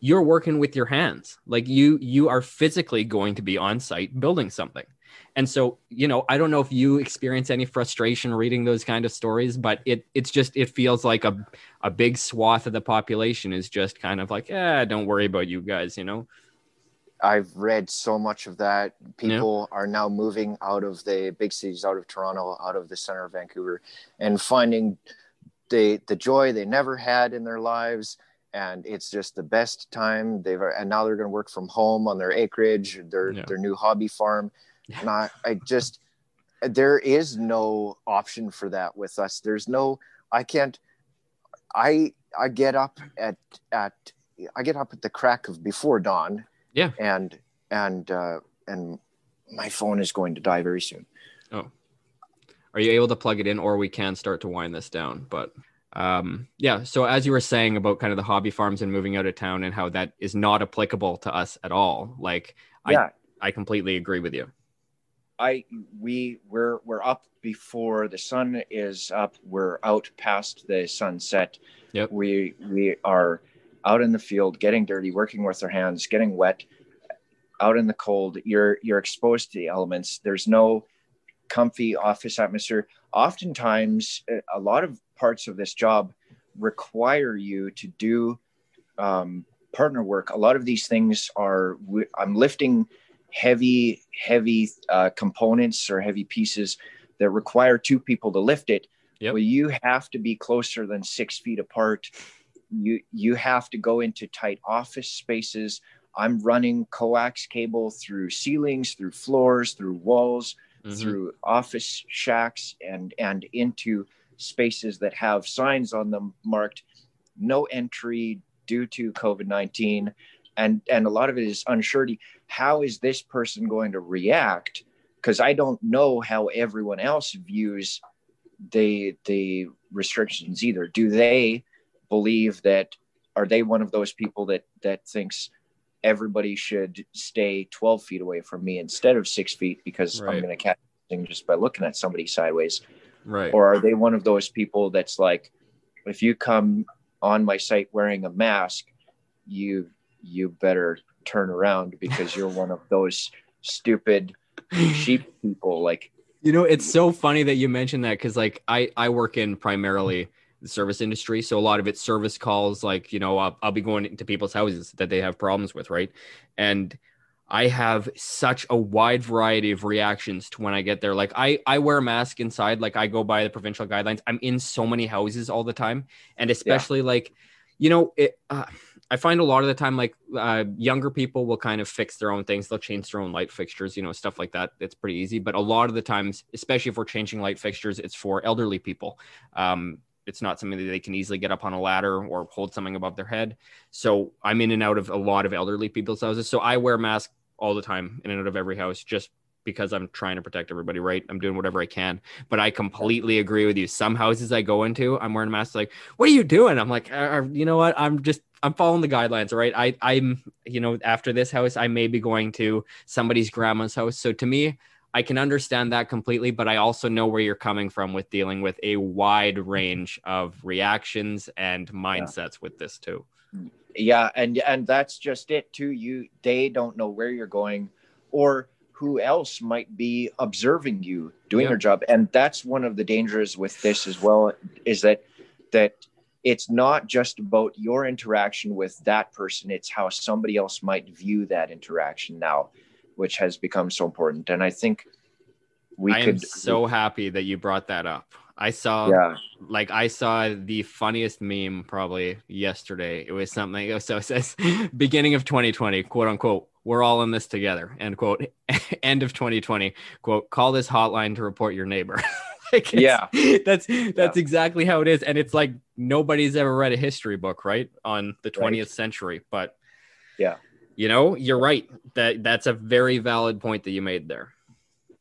you're working with your hands. Like you are physically going to be on site building something. And so, you know, I don't know if you experience any frustration reading those kind of stories, but it feels like a big swath of the population is just kind of like, don't worry about you guys, you know? I've read so much of that. People are now moving out of the big cities, out of Toronto, out of the center of Vancouver, and finding the joy they never had in their lives. And it's just the best time and now they're going to work from home on their acreage, their new hobby farm. And there is no option for that with us. There's no, I get up at the crack of before dawn. Yeah. And my phone is going to die very soon. Oh, are you able to plug it in, or we can start to wind this down, but so as you were saying about kind of the hobby farms and moving out of town and how that is not applicable to us at all. Like I completely agree with you. We're up before the sun is up. We're out past the sunset. Yep. We are out in the field, getting dirty, working with our hands, getting wet, out in the cold. You're exposed to the elements. There's no comfy office atmosphere. Oftentimes, a lot of parts of this job require you to do partner work. A lot of these things are, I'm lifting heavy components or heavy pieces that require two people to lift it. Yep. Well, you have to be closer than 6 feet apart. You have to go into tight office spaces. I'm running coax cable through ceilings, through floors, through walls, mm-hmm. through office shacks and into spaces that have signs on them marked no entry due to COVID-19. And a lot of it is uncertainty. How is this person going to react? Because I don't know how everyone else views the restrictions either. Do they believe that, are they one of those people that thinks everybody should stay 12 feet away from me instead of 6 feet because I'm going to catch something just by looking at somebody sideways? Right. Or are they one of those people that's like, if you come on my site wearing a mask, you better turn around because you're one of those stupid sheep people. Like, you know, it's so funny that you mentioned that. 'Cause like I work in primarily the service industry. So a lot of it's service calls, like, you know, I'll be going into people's houses that they have problems with. Right. And I have such a wide variety of reactions to when I get there. Like I wear a mask inside. Like I go by the provincial guidelines. I'm in so many houses all the time. And especially like, you know, I find a lot of the time, like younger people will kind of fix their own things. They'll change their own light fixtures, you know, stuff like that. It's pretty easy. But a lot of the times, especially if we're changing light fixtures, it's for elderly people. It's not something that they can easily get up on a ladder or hold something above their head. So I'm in and out of a lot of elderly people's houses. So I wear a mask all the time in and out of every house, just because I'm trying to protect everybody, right? I'm doing whatever I can. But I completely agree with you. Some houses I go into, I'm wearing a mask. Like, what are you doing? I'm like, you know what? I'm following the guidelines, right? I'm, you know, after this house, I may be going to somebody's grandma's house. So to me, I can understand that completely, but I also know where you're coming from with dealing with a wide range of reactions and mindsets with this too. Yeah. And that's just it too. They don't know where you're going or who else might be observing you doing their job. And that's one of the dangers with this as well, is that it's not just about your interaction with that person. It's how somebody else might view that interaction now, which has become so important. And I think I am so happy that you brought that up. I saw the funniest meme probably yesterday. It was something. So it says, beginning of 2020, quote unquote, we're all in this together, end quote, end of 2020, quote, call this hotline to report your neighbor. That's exactly how it is. And it's like, nobody's ever read a history book, right? On the 20th century. But yeah, you know, you're right. That's a very valid point that you made there.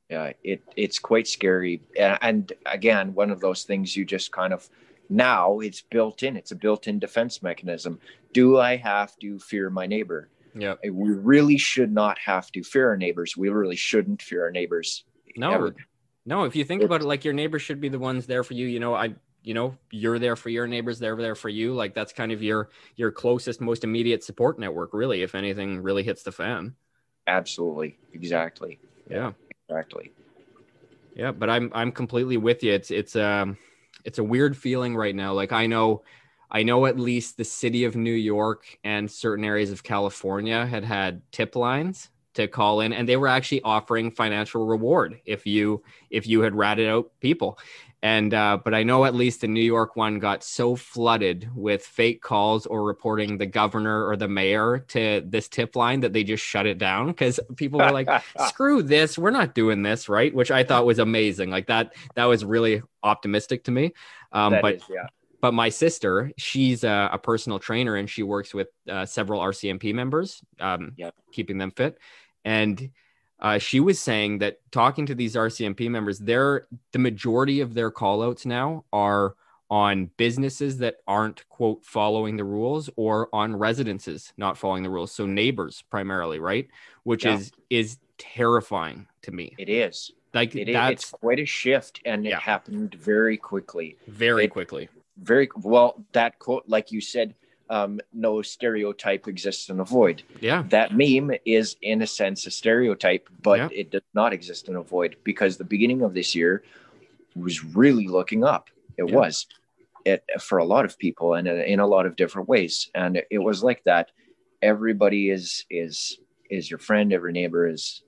Yeah, it's quite scary. And again, one of those things you just kind of, now it's built in. It's a built-in defense mechanism. Do I have to fear my neighbor? Yeah. We really should not have to fear our neighbors. We really shouldn't fear our neighbors. No, ever. No. If you think about it, like, your neighbors should be the ones there for you. You know, you're there for your neighbors, they're there for you. Like, that's kind of your closest, most immediate support network, really, if anything really hits the fan. Absolutely. Exactly. Yeah. Exactly. Yeah. But I'm completely with you. It's a weird feeling right now. Like, I know at least the city of New York and certain areas of California had tip lines to call in, and they were actually offering financial reward if you had ratted out people. And, but I know at least the New York one got so flooded with fake calls or reporting the governor or the mayor to this tip line that they just shut it down because people were like, screw this, we're not doing this, right? Which I thought was amazing. Like, that was really optimistic to me. But my sister, she's a personal trainer, and she works with several RCMP members, keeping them fit. And she was saying that talking to these RCMP members, the majority of their callouts now are on businesses that aren't, quote, following the rules, or on residences not following the rules. So neighbors primarily, right? Which is terrifying to me. It is. Like, it's quite a shift, and it happened very quickly. Very well, that quote, like you said, no stereotype exists in a void. Yeah. That meme is, in a sense, a stereotype, but it does not exist in a void, because the beginning of this year was really looking up. It was for a lot of people, and in a lot of different ways. And it was like that. Everybody is your friend. Every neighbor is,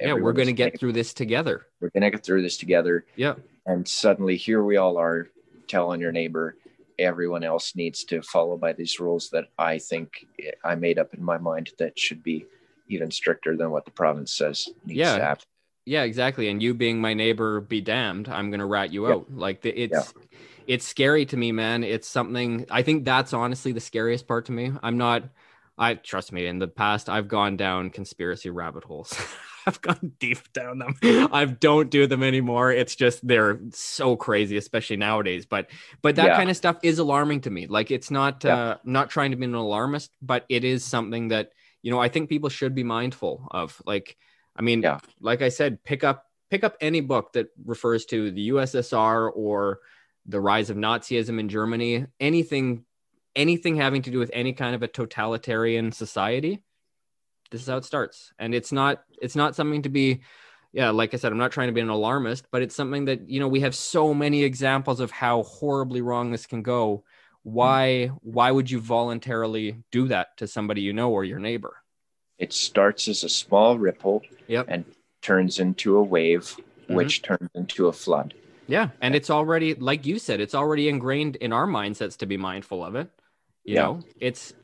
you know, we're going to get through this together. We're going to get through this together. Yeah. And suddenly here we all are telling your neighbor, everyone else needs to follow by these rules that I think I made up in my mind that should be even stricter than what the province says needs to happen. Yeah, exactly. And you being my neighbor, be damned, I'm going to rat you out. Like, it's scary to me, man. It's something, I think that's honestly the scariest part to me. Trust me, in the past, I've gone down conspiracy rabbit holes. I've gone deep down them. I don't do them anymore. It's just, they're so crazy, especially nowadays. But that kind of stuff is alarming to me. Like, it's not not trying to be an alarmist, but it is something that, you know, I think people should be mindful of. Like, I mean, like I said, pick up any book that refers to the USSR or the rise of Nazism in Germany, anything having to do with any kind of a totalitarian society. This is how it starts. And it's not something to be, like I said, I'm not trying to be an alarmist, but it's something that, you know, we have so many examples of how horribly wrong this can go. Why would you voluntarily do that to somebody, you know, or your neighbor? It starts as a small ripple and turns into a wave, which turns into a flood. Yeah. And it's already, like you said, it's already ingrained in our mindsets to be mindful of it. You know, it's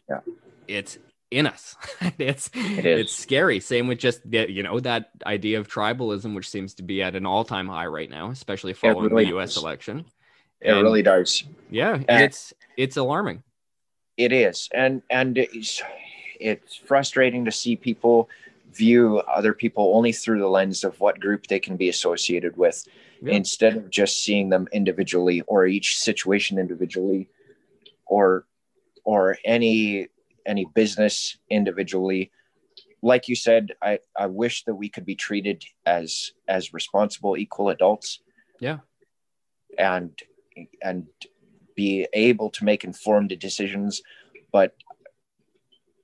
in us. It's scary. Same with just the, you know, that idea of tribalism, which seems to be at an all-time high right now, especially following the US election. It really does. Yeah, and it's alarming. It is, and it's frustrating to see people view other people only through the lens of what group they can be associated with, instead of just seeing them individually or each situation individually, or any business individually. Like you said, I wish that we could be treated as responsible, equal adults. Yeah. And be able to make informed decisions. But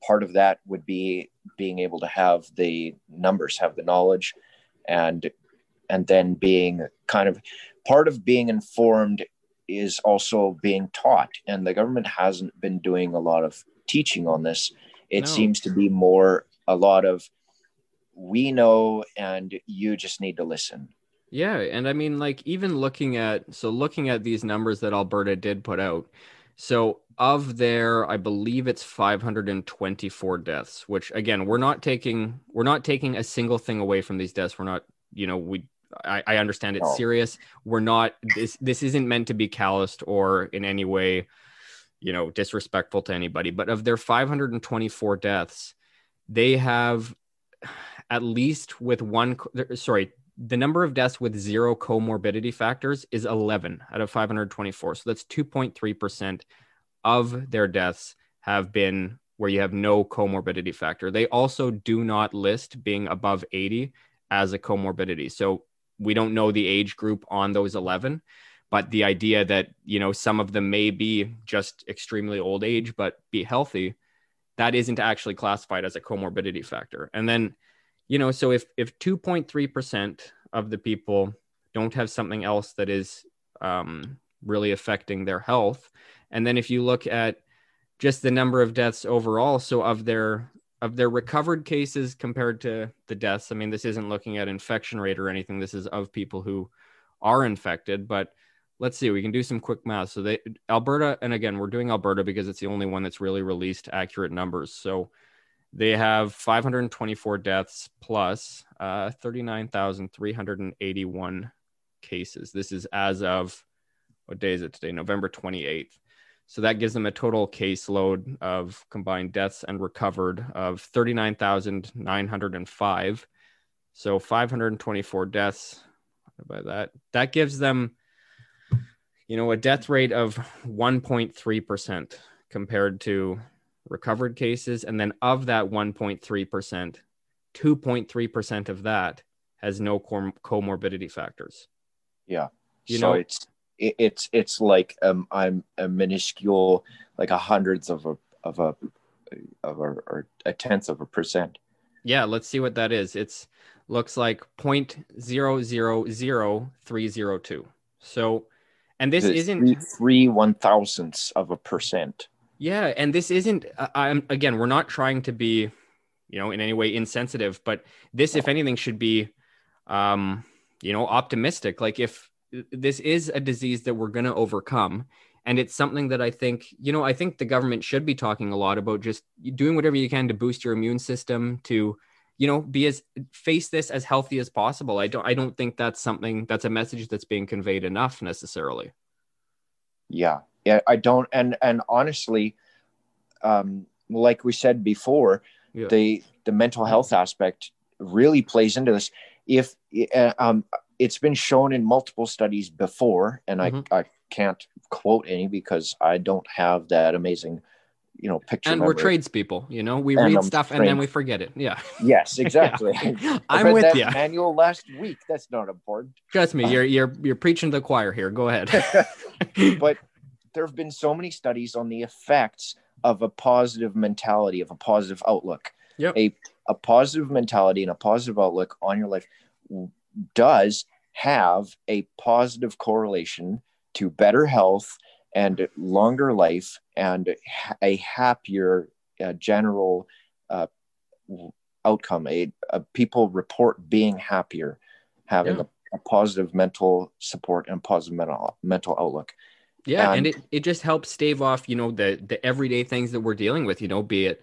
part of that would be being able to have the numbers, have the knowledge, and then being kind of part of being informed is also being taught. And the government hasn't been doing a lot of teaching on this. It seems to be more a lot of, we know, and you just need to listen. Yeah. And I mean, like, even looking at these numbers that Alberta did put out, so of their, I believe it's 524 deaths, which again, we're not taking a single thing away from these deaths. We're not, you know, I understand it's serious. We're not, this isn't meant to be calloused or in any way, you know, disrespectful to anybody, but of their 524 deaths, they have at least with the number of deaths with zero comorbidity factors is 11 out of 524. So that's 2.3% of their deaths have been where you have no comorbidity factor. They also do not list being above 80 as a comorbidity. So we don't know the age group on those 11, but the idea that, you know, some of them may be just extremely old age, but be healthy, that isn't actually classified as a comorbidity factor. And then, you know, so if 2.3% of the people don't have something else that is really affecting their health, and then if you look at just the number of deaths overall, so of their recovered cases compared to the deaths, I mean, this isn't looking at infection rate or anything. This is of people who are infected, but let's see, we can do some quick math. So Alberta, and again, we're doing Alberta because it's the only one that's really released accurate numbers. So they have 524 deaths plus 39,381 cases. This is as of, what day is it today? November 28th. So that gives them a total caseload of combined deaths and recovered of 39,905. So 524 deaths by that. That gives them, you know, a death rate of 1.3% compared to recovered cases. And then of that 1.3%, 2.3% of that has no comorbidity factors. Yeah. You so know, it's like I'm a minuscule, like a hundredth or a tenth of a percent. Yeah. Let's see what that is. It's looks like 0.000302. So, and this isn't 3 one-thousandths of a percent. Yeah. And this isn't, again, we're not trying to be, you know, in any way insensitive, but this, if anything, should be, you know, optimistic. Like if this is a disease that we're going to overcome, and it's something that I think, you know, I think the government should be talking a lot about just doing whatever you can to boost your immune system to, you know, face this as healthy as possible. I don't think that's something that's a message that's being conveyed enough necessarily. Yeah. Yeah, I don't. And honestly, like we said before, the mental health aspect really plays into this. If it's been shown in multiple studies before, and I can't quote any because I don't have that amazing, you know, picture. And memory. We're tradespeople, you know, we read stuff and then we forget it. Yeah. Yes, exactly. Yeah. I'm with that manual last week. That's not important. Trust me, you're preaching to the choir here. Go ahead. But there have been so many studies on the effects of a positive mentality, of a positive outlook. Yep. A positive mentality and a positive outlook on your life does have a positive correlation to better health and longer life and a happier general outcome. People report being happier, having a positive mental support and positive mental outlook. Yeah. And it just helps stave off, you know, the everyday things that we're dealing with, you know, be it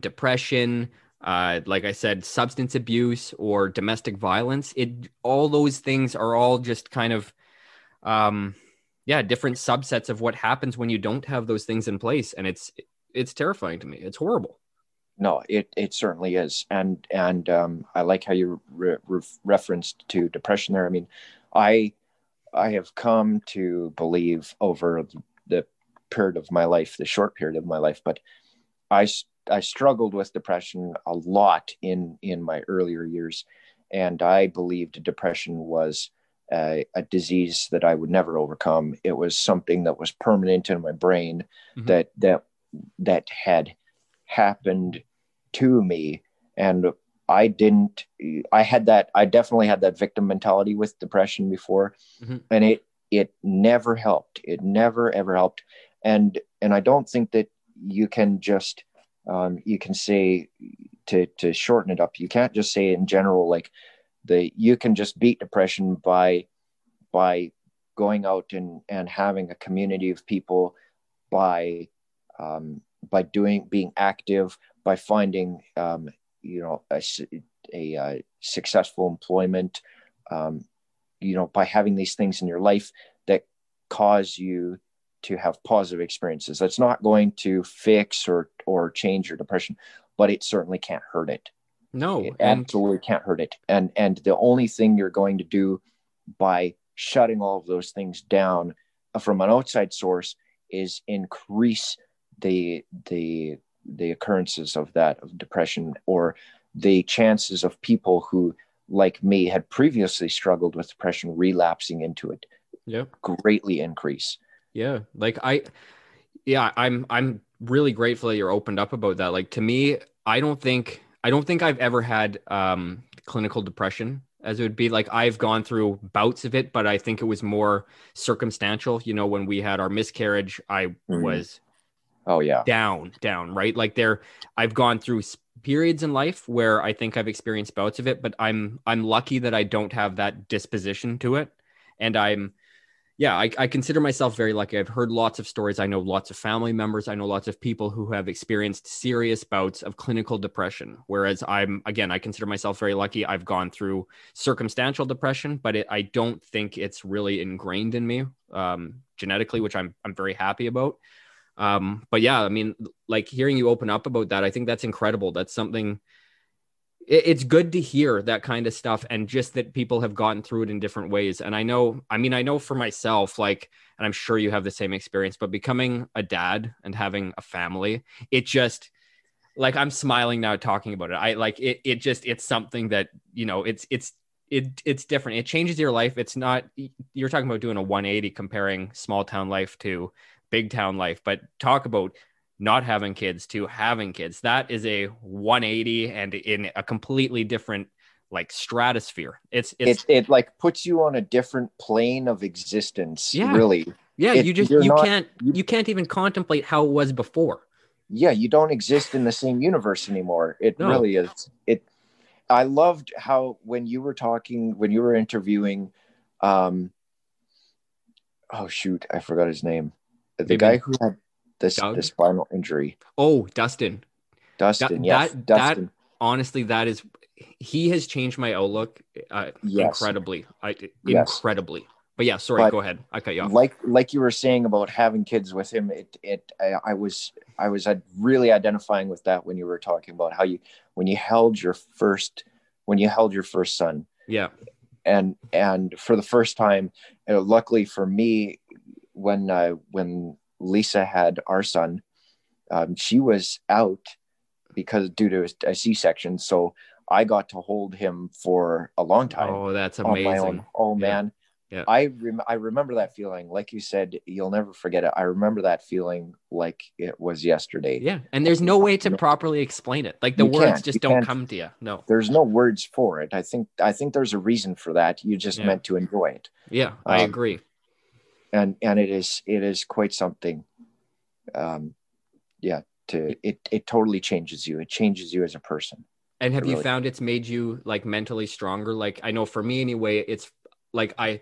depression, like I said, substance abuse or domestic violence. All those things are all just kind of, different subsets of what happens when you don't have those things in place. And it's terrifying to me. It's horrible. No, it certainly is. And I like how you referenced to depression there. I mean, I have come to believe over the period of my life, the short period of my life, but I struggled with depression a lot in my earlier years. And I believed depression was a disease that I would never overcome. It was something that was permanent in my brain, mm-hmm. that had happened to me. And I definitely had that victim mentality with depression before, mm-hmm. and it never helped. It never, ever helped. And I don't think that you can just, you can say, to shorten it up, you can't just say in general, you can just beat depression by going out and having a community of people, being active, by finding, a successful employment, by having these things in your life that cause you to have positive experiences. That's not going to fix or change your depression, but it certainly can't hurt it. No, it absolutely can't hurt it. And the only thing you're going to do by shutting all of those things down from an outside source is increase the occurrences of depression, or the chances of people who, like me, had previously struggled with depression relapsing into it. Yeah, greatly increase. Yeah, I'm really grateful that you're opened up about that. Like, to me, I don't think I've ever had clinical depression, as it would be. Like, I've gone through bouts of it, but I think it was more circumstantial. You know, when we had our miscarriage, I was down, right? Like, I've gone through periods in life where I think I've experienced bouts of it, but I'm lucky that I don't have that disposition to it. And I consider myself very lucky. I've heard lots of stories. I know lots of family members. I know lots of people who have experienced serious bouts of clinical depression. Whereas I consider myself very lucky. I've gone through circumstantial depression, but I don't think it's really ingrained in me genetically, which I'm very happy about. But yeah, I mean, like, hearing you open up about that, I think that's incredible. That's something. It's good to hear that kind of stuff, and just that people have gotten through it in different ways. And I know for myself, like, and I'm sure you have the same experience, but becoming a dad and having a family, it just, like, I'm smiling now talking about it. It's something that, you know, it's different. It changes your life. It's not, you're talking about doing a 180, comparing small town life to big town life, but talk about not having kids to having kids. That is a 180, and in a completely different, like, stratosphere. It like puts you on a different plane of existence. Yeah. Really. Yeah. You can't even contemplate how it was before. Yeah. You don't exist in the same universe anymore. Really is. I loved how, when you were interviewing, oh shoot, I forgot his name. The guy who had the spinal injury. Oh, Dustin. Dustin. Honestly, he has changed my outlook incredibly. Incredibly. But yeah, sorry, go ahead. I cut you off. Like you were saying about having kids with him, I was really identifying with that when you were talking about how when you held your first son. Yeah. And for the first time, luckily for me, when Lisa had our son, she was out due to a C-section. So I got to hold him for a long time. Oh, that's amazing. Oh man. Yeah. I remember that feeling. Like you said, you'll never forget it. I remember that feeling like it was yesterday. Yeah. And there's no way to properly explain it. Like, the words just don't come to you. No, there's no words for it. I think there's a reason for that. You just meant to enjoy it. Yeah, I agree. And it is quite something. It totally changes you. It changes you as a person. And have you found it's made you, like, mentally stronger? Like, I know for me anyway, it's like, I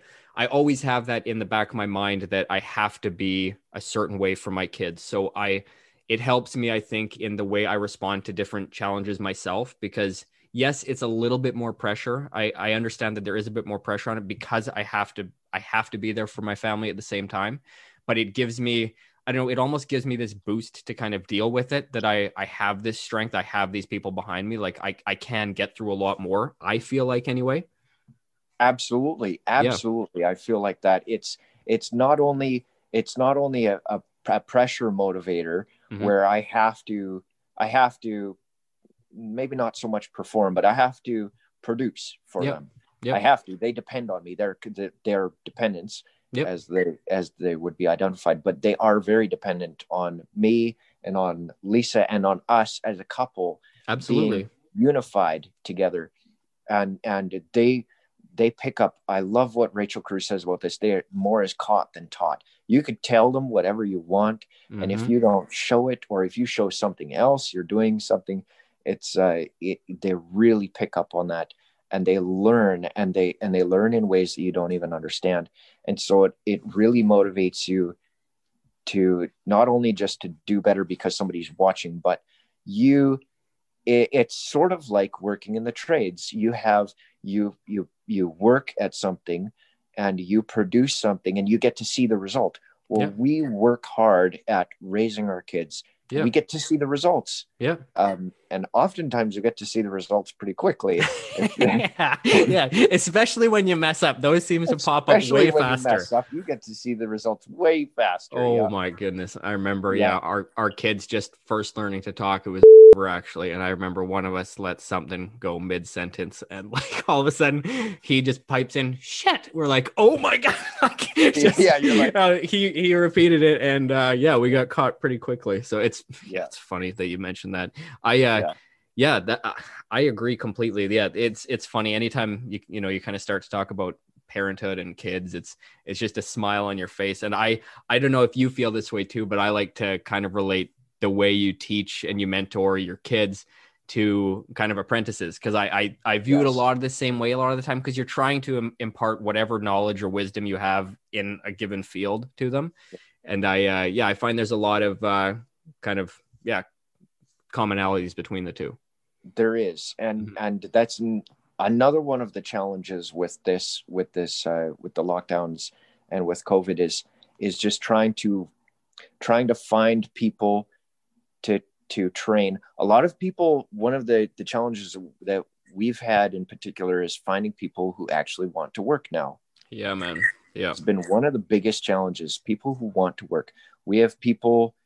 always have that in the back of my mind that I have to be a certain way for my kids. So it helps me, I think, in the way I respond to different challenges myself, because yes, it's a little bit more pressure. I understand that there is a bit more pressure on it because I have to be there for my family at the same time, but it gives me I don't know, it almost gives me this boost to kind of deal with it, that I have this strength. I have these people behind me. Like I can get through a lot more. I feel like anyway. Absolutely. Absolutely. Yeah. I feel like that. It's not only a pressure motivator, mm-hmm. where I have to maybe not so much perform, but I have to produce for yep. them. Yep. I have to, they depend on me. They're dependents. Yep. as they would be identified, but they are very dependent on me and on Lisa and on us as a couple. Absolutely. Unified together. And they pick up. I love what Rachel Cruz says about this. They're more is caught than taught. You could tell them whatever you want. Mm-hmm. And if you don't show it, or if you show something else, you're doing something, they really pick up on that. And they learn, and they learn in ways that you don't even understand. And so it really motivates you to not only just to do better because somebody's watching, but it's sort of like working in the trades. You work at something and you produce something and you get to see the result. Well, yeah. We work hard at raising our kids. Yeah. We get to see the results. Yeah. And oftentimes you get to see the results pretty quickly. Yeah. Yeah. Especially when you mess up. Those seem to pop up way faster. You mess up, you get to see the results way faster. Oh yeah. My goodness. I remember, yeah, our kids just first learning to talk. It was actually, and I remember one of us let something go mid-sentence, and like all of a sudden he just pipes in shit. We're like, oh my god. Yeah, you're like, he repeated it, and we got caught pretty quickly. So it's funny that you mentioned that. I agree completely. Yeah, it's funny anytime you know you kind of start to talk about parenthood and kids, it's just a smile on your face. And I don't know if you feel this way too, but I like to kind of relate the way you teach and you mentor your kids to kind of apprentices. Cause I view it a lot of the same way a lot of the time, cause you're trying to impart whatever knowledge or wisdom you have in a given field to them. And I find there's a lot of commonalities between the two. There is. And, mm-hmm. and that's another one of the challenges with the lockdowns and with COVID is just trying to find people to train. A lot of people, one of the challenges that we've had in particular is finding people who actually want to work now. Yeah, man. Yeah. It's been one of the biggest challenges, people who want to work. We have people,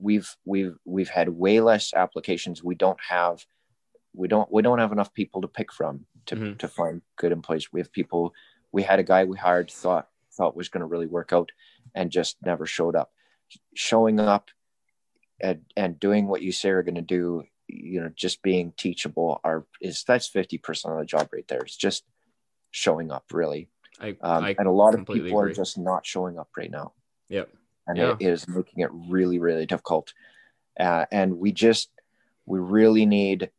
we've had way less applications. We don't have enough people to pick from to find good employees. We have people, we had a guy we hired thought was going to really work out and just never showed up. Showing up and doing what you say are going to do, you know, just being teachable that's 50% of the job right there. It's just showing up, really. And a lot of people agree. Are just not showing up right now. Yep. And it is making it really, really difficult. And we really need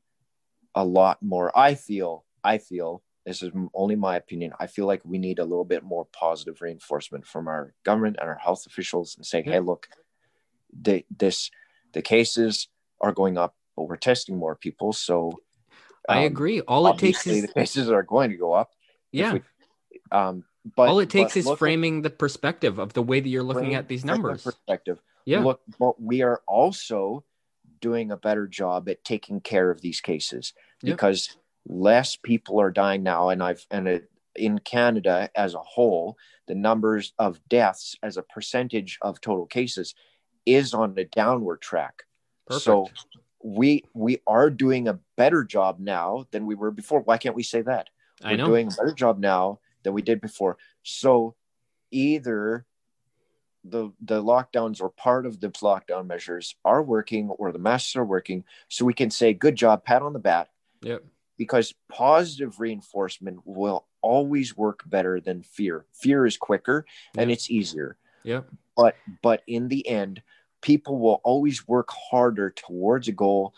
a lot more. I feel this is only my opinion. I feel like we need a little bit more positive reinforcement from our government and our health officials and saying, hey, look, the cases are going up, but we're testing more people. So I agree. All it takes is the cases are going to go up. Yeah. But framing the perspective of the way that you're looking at these numbers. Perspective. Yeah. Look, but we are also doing a better job at taking care of these cases because less people are dying now, and in Canada as a whole, the numbers of deaths as a percentage of total cases is on a downward track. Perfect. So we are doing a better job now than we were before. Why can't we say that? We're doing a better job now than we did before. So either the lockdowns or part of the lockdown measures are working, or the masks are working, so we can say good job, pat on the back. Yep. Because positive reinforcement will always work better than fear. Fear is quicker and it's easier. Yeah. But in the end, people will always work harder towards a goal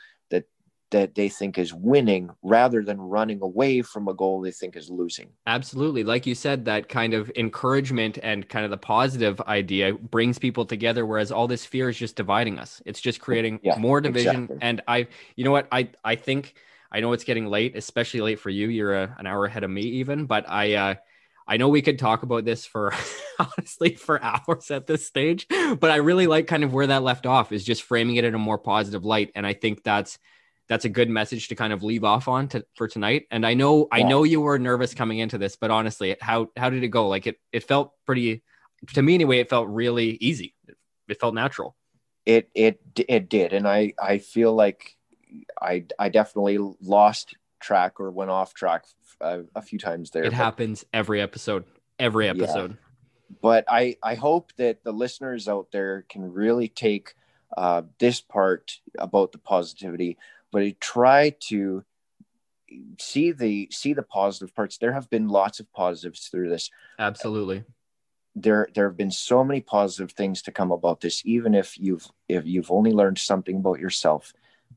that they think is winning rather than running away from a goal they think is losing. Absolutely. Like you said, that kind of encouragement and kind of the positive idea brings people together, whereas all this fear is just dividing us. It's just creating more division. Exactly. And I think I know it's getting late, especially late for you. You're an hour ahead of me even, but I I know we could talk about this for honestly for hours at this stage, but I really like kind of where that left off is just framing it in a more positive light. And I think that's a good message to kind of leave off on for tonight. And I know, yeah. I know you were nervous coming into this, but honestly, how did it go? Like it felt pretty, to me anyway, it felt really easy. It felt natural. It did. And I feel like I definitely lost track or went off track a few times there. It happens every episode. Yeah. But I hope that the listeners out there can really take this part about the positivity, but I try to see the positive parts. There have been lots of positives through this. Absolutely. There have been so many positive things to come about this, even if you've only learned something about yourself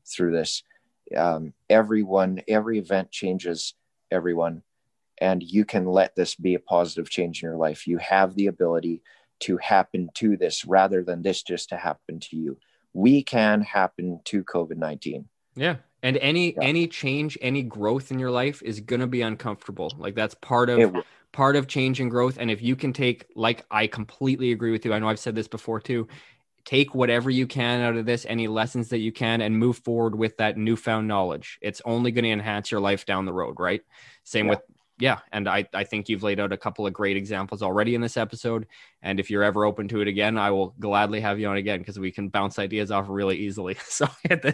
through this. Every event changes everyone, and you can let this be a positive change in your life. You have the ability to happen to this rather than this just to happen to you. We can happen to COVID-19. Yeah. And any change, any growth in your life is going to be uncomfortable. Like that's part of change and growth. And if you can take, like, I completely agree with you. I know I've said this before too, take whatever you can out of this, any lessons that you can, and move forward with that newfound knowledge. It's only going to enhance your life down the road. Right. Same with. And I think you've laid out a couple of great examples already in this episode. And if you're ever open to it again, I will gladly have you on again, because we can bounce ideas off really easily. So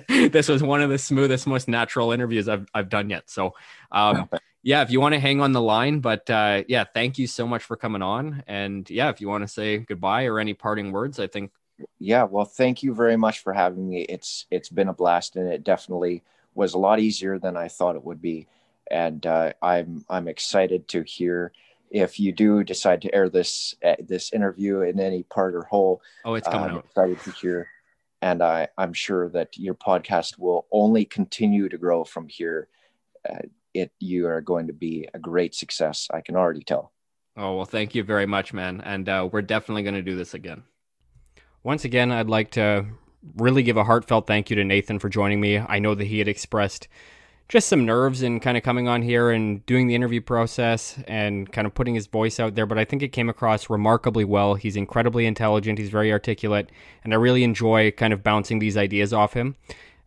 this was one of the smoothest, most natural interviews I've done yet. So yeah, if you want to hang on the line, but yeah, thank you so much for coming on. And yeah, if you want to say goodbye or any parting words, I think. Yeah. Well, thank you very much for having me. It's been a blast, and it definitely was a lot easier than I thought it would be. And I'm excited to hear if you do decide to air this interview in any part or whole. Oh, it's coming out. I'm excited to hear. And I'm sure that your podcast will only continue to grow from here. You are going to be a great success. I can already tell. Oh, well, thank you very much, man. And we're definitely going to do this again. Once again, I'd like to really give a heartfelt thank you to Nathan for joining me. I know that he had expressed just some nerves in kind of coming on here and doing the interview process and kind of putting his voice out there, but I think it came across remarkably well. He's incredibly intelligent. He's very articulate, and I really enjoy kind of bouncing these ideas off him.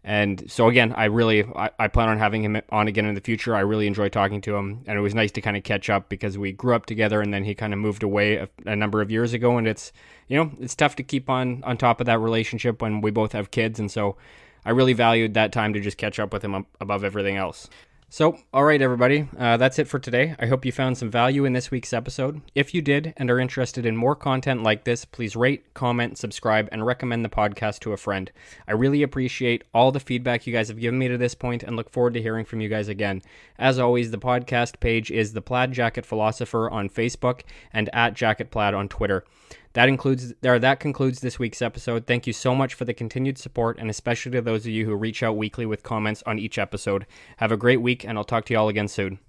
And so again, I plan on having him on again in the future. I really enjoy talking to him, and it was nice to kind of catch up because we grew up together, and then he kind of moved away a number of years ago. And it's, you know, it's tough to keep on top of that relationship when we both have kids. And so I really valued that time to just catch up with him above everything else. So, all right, everybody, that's it for today. I hope you found some value in this week's episode. If you did and are interested in more content like this, please rate, comment, subscribe, and recommend the podcast to a friend. I really appreciate all the feedback you guys have given me to this point and look forward to hearing from you guys again. As always, the podcast page is The Plaid Jacket Philosopher on Facebook and @JacketPlaid on Twitter. That concludes this week's episode. Thank you so much for the continued support, and especially to those of you who reach out weekly with comments on each episode. Have a great week, and I'll talk to you all again soon.